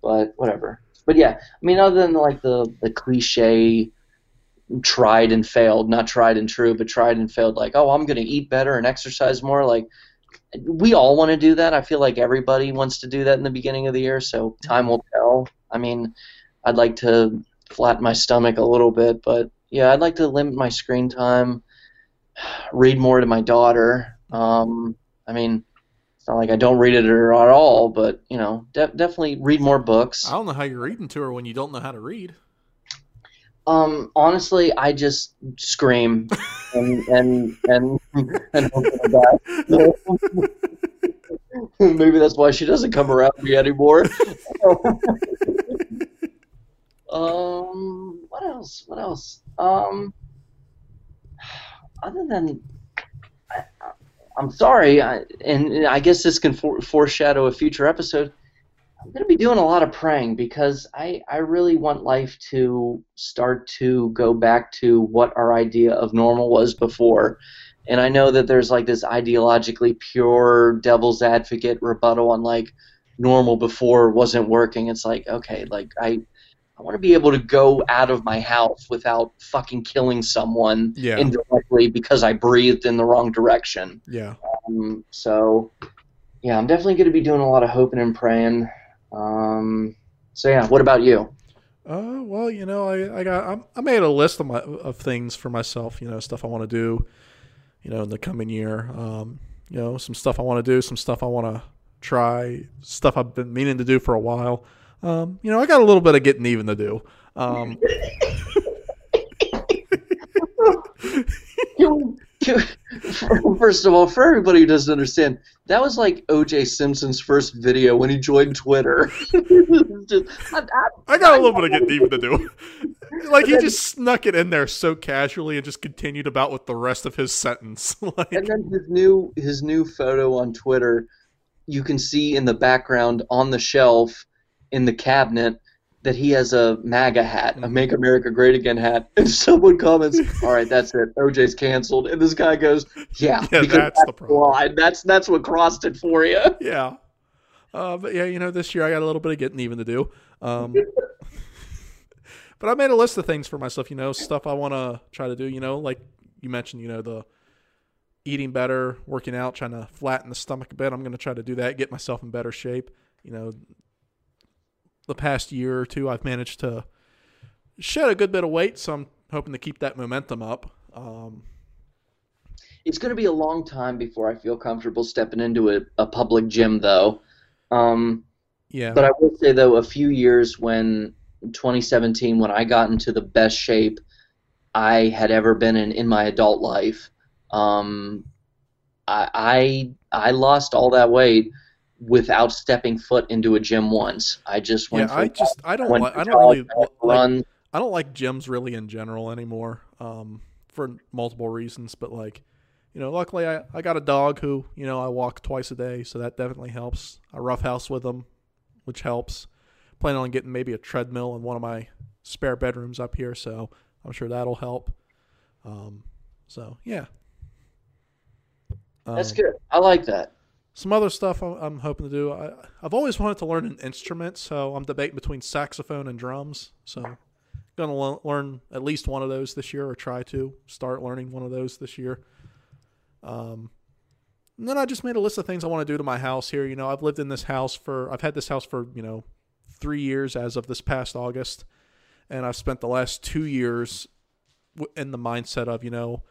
but whatever. But, yeah, I mean, other than like the, the cliche tried and failed, not tried and true, but tried and failed, like, oh, I'm going to eat better and exercise more. Like, we all want to do that. I feel like everybody wants to do that in the beginning of the year, so time will tell. I mean, I'd like to flatten my stomach a little bit, but, yeah, I'd like to limit my screen time, read more to my daughter. Um, I mean, it's not like I don't read it at all, but, you know, de definitely read more books. I don't know how you're reading to her when you don't know how to read. Um, honestly, I just scream and and and, and hope that I die. Maybe that's why she doesn't come around me anymore. um, what else? What else? Um, other than, I, I'm sorry, I, and I guess this can for, foreshadow a future episode. I'm going to be doing a lot of praying, because I, I really want life to start to go back to what our idea of normal was before. And I know that there's like this ideologically pure devil's advocate rebuttal on like normal before wasn't working. It's like, okay, like I I want to be able to go out of my house without fucking killing someone yeah. indirectly because I breathed in the wrong direction. Yeah. Um, so, yeah, I'm definitely going to be doing a lot of hoping and praying. Um, so yeah, what about you? Uh, well, you know, I, I got, I made a list of my, of things for myself, you know, stuff I want to do, you know, in the coming year, um, you know, some stuff I want to do, some stuff I want to try, stuff I've been meaning to do for a while. Um, you know, I got a little bit of getting even to do. Um, First of all, for everybody who doesn't understand, that was like O J Simpson's first video when he joined Twitter. just, I, I, I got I, a little I, bit of getting even to do. Like, he then, just snuck it in there so casually and just continued about with the rest of his sentence. Like, and then his new, his new photo on Twitter, you can see in the background on the shelf in the cabinet that he has a MAGA hat, a Make America Great Again hat, and someone comments, all right, that's it, O J's canceled, and this guy goes, yeah, yeah because that's, that's the problem. Line. That's, that's what crossed it for you. Yeah. Uh, but yeah, you know, this year I got a little bit of getting even to do. Um, but I made a list of things for myself, you know, stuff I want to try to do, you know, like you mentioned, you know, the eating better, working out, trying to flatten the stomach a bit. I'm going to try to do that, get myself in better shape. You know, the past year or two, I've managed to shed a good bit of weight, so I'm hoping to keep that momentum up. Um, it's going to be a long time before I feel comfortable stepping into a, a public gym, though. Um, yeah. But I will say, though, a few years when twenty seventeen, when I got into the best shape I had ever been in in my adult life, um, I, I I lost all that weight without stepping foot into a gym once. I just went. Yeah, I just I don't like, I don't really run. Like, I don't like gyms really in general anymore, um, for multiple reasons. But like, you know, luckily I, I got a dog who, you know, I walk twice a day, so that definitely helps. I roughhouse with him, which helps. Planning on getting maybe a treadmill in one of my spare bedrooms up here, so I'm sure that'll help. Um, so yeah, um, that's good. I like that. Some other stuff I'm, I'm hoping to do. I, I've always wanted to learn an instrument, so I'm debating between saxophone and drums. So. Gonna lo- learn at least one of those this year, or try to start learning one of those this year. Um, and then I just made a list of things I want to do to my house here. You know, I've lived in this house for I've had this house for you know three years as of this past August, and I've spent the last two years w- in the mindset of you know,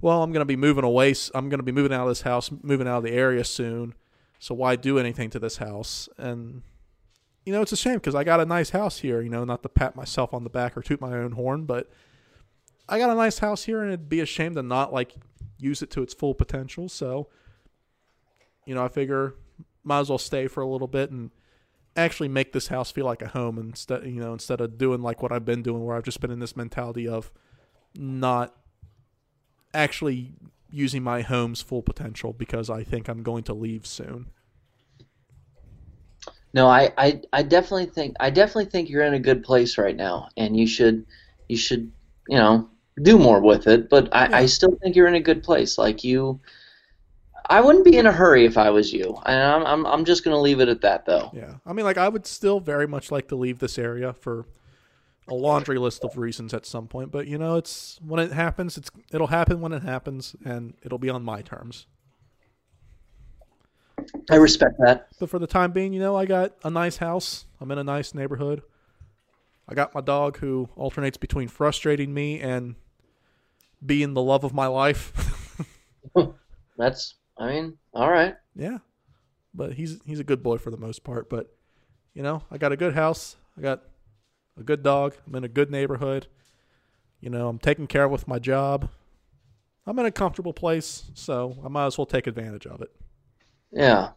well, I'm gonna be moving away. I'm gonna be moving out of this house, moving out of the area soon. So why do anything to this house? And you know, it's a shame because I got a nice house here, you know, not to pat myself on the back or toot my own horn, but I got a nice house here, and it'd be a shame to not, like, use it to its full potential. So, you know, I figure might as well stay for a little bit and actually make this house feel like a home instead, you know, instead of doing like what I've been doing where I've just been in this mentality of not actually using my home's full potential because I think I'm going to leave soon. No, I, I, I definitely think I definitely think you're in a good place right now, and you should you should you know do more with it. But I, yeah. I still think you're in a good place. Like you, I wouldn't be in a hurry if I was you. And I'm I'm I'm just gonna leave it at that, though. Yeah, I mean, like I would still very much like to leave this area for a laundry list of reasons at some point. But you know, it's when it happens, it's it'll happen when it happens, and it'll be on my terms. I respect that. But for the time being, you know, I got a nice house. I'm in a nice neighborhood. I got my dog who alternates between frustrating me and being the love of my life. That's, I mean, all right. Yeah. But he's he's a good boy for the most part. But, you know, I got a good house. I got a good dog. I'm in a good neighborhood. You know, I'm taken care of with my job. I'm in a comfortable place, so I might as well take advantage of it. Yeah.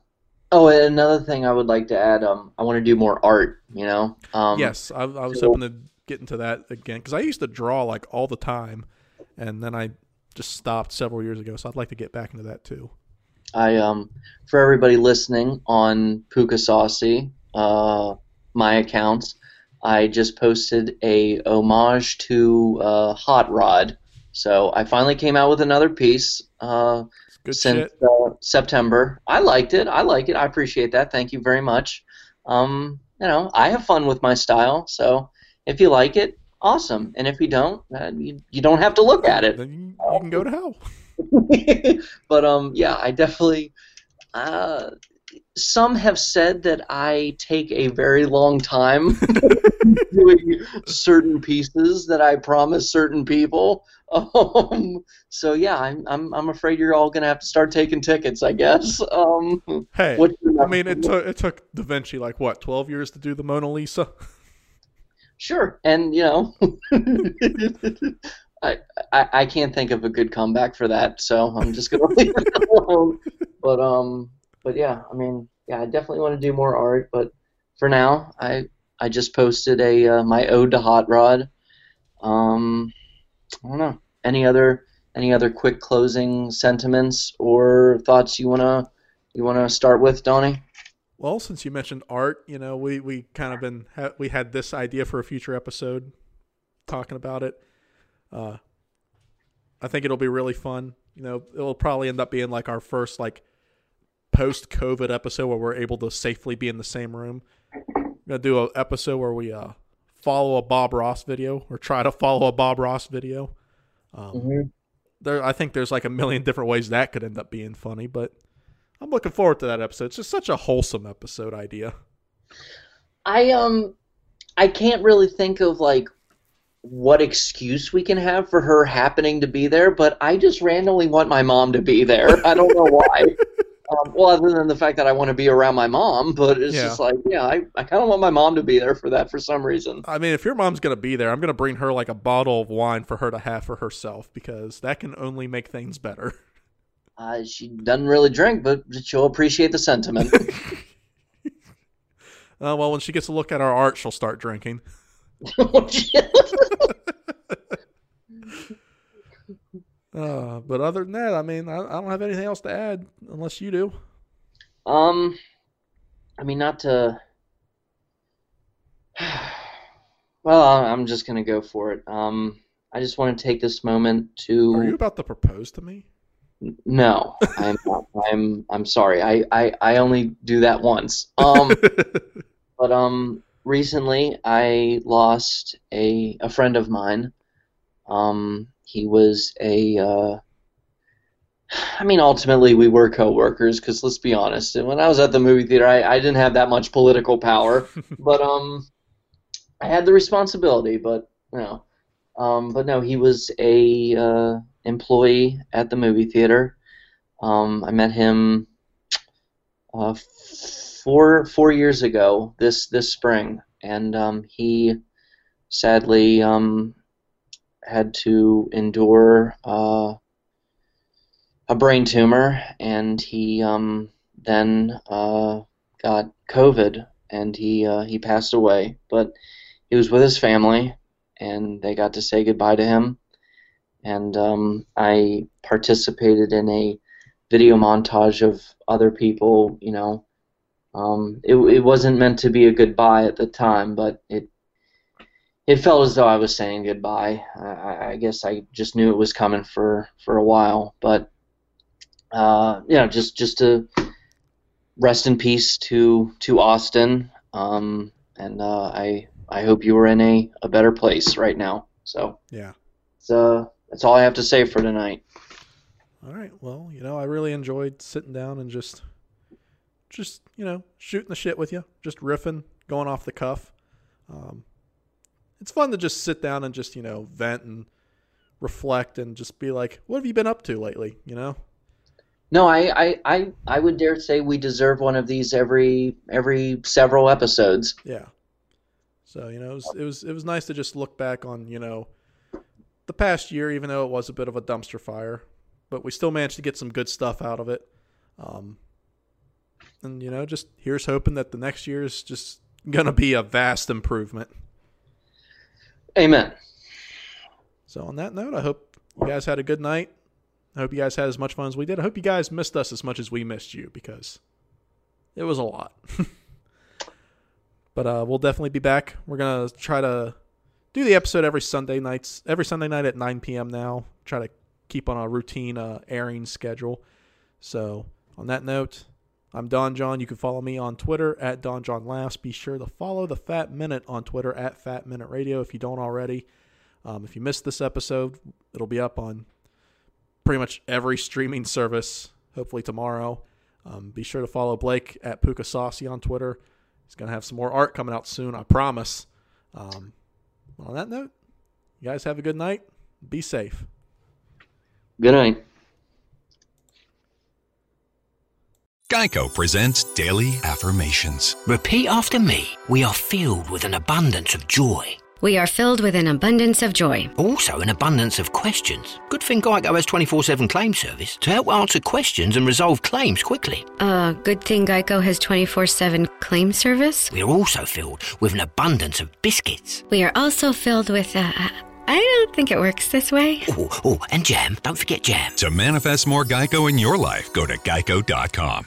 Oh, and another thing I would like to add, um, I want to do more art, you know? Um, yes, I, I was so, hoping to get into that again, because I used to draw, like, all the time, and then I just stopped several years ago, so I'd like to get back into that, too. I, um, for everybody listening on Puka Saucy, uh, my accounts, I just posted a homage to uh, Hot Rod, so I finally came out with another piece, uh, Good since uh, September. I liked it. I like it. I appreciate that. Thank you very much. Um, you know, I have fun with my style, so if you like it, awesome. And if you don't, uh, you, you don't have to look at it. Then you, you can go to hell. But, um, yeah, I definitely uh, – some have said that I take a very long time doing certain pieces that I promise certain people. Um, so yeah, I'm I'm I'm afraid you're all gonna have to start taking tickets, I guess. Um, hey, I mean, it took it took Da Vinci like what twelve years to do the Mona Lisa. Sure, and you know, I, I I can't think of a good comeback for that, so I'm just gonna leave it alone. But um, but yeah, I mean, yeah, I definitely want to do more art, but for now, I I just posted a uh, my ode to Hot Rod. Um. I don't know. Any other any other quick closing sentiments or thoughts you wanna you wanna start with, Donnie? Well, since you mentioned art, you know, we, we kind of been ha- we had this idea for a future episode talking about it. Uh, I think it'll be really fun. You know, it'll probably end up being like our first like post-COVID episode where we're able to safely be in the same room. I'm going to do an episode where we uh, follow a Bob Ross video or try to follow a Bob Ross video. Um, mm-hmm. There, I think there's like a million different ways that could end up being funny, but I'm looking forward to that episode. It's just such a wholesome episode idea. I um, I can't really think of like what excuse we can have for her happening to be there, but I just randomly want my mom to be there. I don't know why. Um, well, other than the fact that I want to be around my mom, but it's yeah. just like, yeah, I, I kind of want my mom to be there for that for some reason. I mean, if your mom's going to be there, I'm going to bring her like a bottle of wine for her to have for herself, because that can only make things better. Uh, she doesn't really drink, but she'll appreciate the sentiment. uh, well, when she gets a look at our art, she'll start drinking. Uh, but other than that, I mean, I, I don't have anything else to add, unless you do. Um, I mean, not to... Well, I'm just going to go for it. Um, I just want to take this moment to... Are you about to propose to me? No, I'm not. I'm, I'm sorry. I, I, I only do that once. Um, but um, recently, I lost a, a friend of mine. Um... He was a, uh, I mean, ultimately we were co-workers, because let's be honest, when I was at the movie theater, I, I didn't have that much political power, but um, I had the responsibility, but no. Um, but no, he was a uh, employee at the movie theater. Um, I met him uh, four, four years ago, this, this spring, and um, he sadly... Um, had to endure uh, a brain tumor, and he um, then uh, got COVID, and he uh, he passed away. But he was with his family, and they got to say goodbye to him. And um, I participated in a video montage of other people. You know, um, it it wasn't meant to be a goodbye at the time, but it. It felt as though I was saying goodbye. I, I guess I just knew it was coming for, for a while. But, uh, you know, just, just to rest in peace to to Austin. Um, and uh, I I hope you were in a, a better place right now. So, yeah. So that's all I have to say for tonight. All right. Well, you know, I really enjoyed sitting down and just, just you know, shooting the shit with you. Just riffing, going off the cuff. Um It's fun to just sit down and just, you know, vent and reflect and just be like, what have you been up to lately, you know? No, I, I, I, I would dare say we deserve one of these every every several episodes. Yeah. So, you know, it was, it was, it was nice to just look back on, you know, the past year, even though it was a bit of a dumpster fire. But we still managed to get some good stuff out of it. Um, and, you know, just here's hoping that the next year is just going to be a vast improvement. Amen. So on that note, I hope you guys had a good night. I hope you guys had as much fun as we did. I hope you guys missed us as much as we missed you, because it was a lot. But uh, we'll definitely be back. We're going to try to do the episode every Sunday nights, every Sunday night at nine p.m. now. Try to keep on a routine uh, airing schedule. So on that note, I'm Don John. You can follow me on Twitter at Don John Laughs. Be sure to follow the Fat Minute on Twitter at Fat Minute Radio if you don't already. Um, if you missed this episode, it'll be up on pretty much every streaming service, hopefully tomorrow. Um, be sure to follow Blake at Puka Saucy on Twitter. He's going to have some more art coming out soon, I promise. Um, on that note, you guys have a good night. Be safe. Good night. Geico presents Daily Affirmations. Repeat after me. We are filled with an abundance of joy. We are filled with an abundance of joy. Also an abundance of questions. Good thing Geico has twenty-four seven claim service to help answer questions and resolve claims quickly. Uh, good thing Geico has twenty-four seven claim service. We are also filled with an abundance of biscuits. We are also filled with... Uh, I don't think it works this way. Oh, oh, and jam. Don't forget jam. To manifest more Geico in your life, go to geico dot com.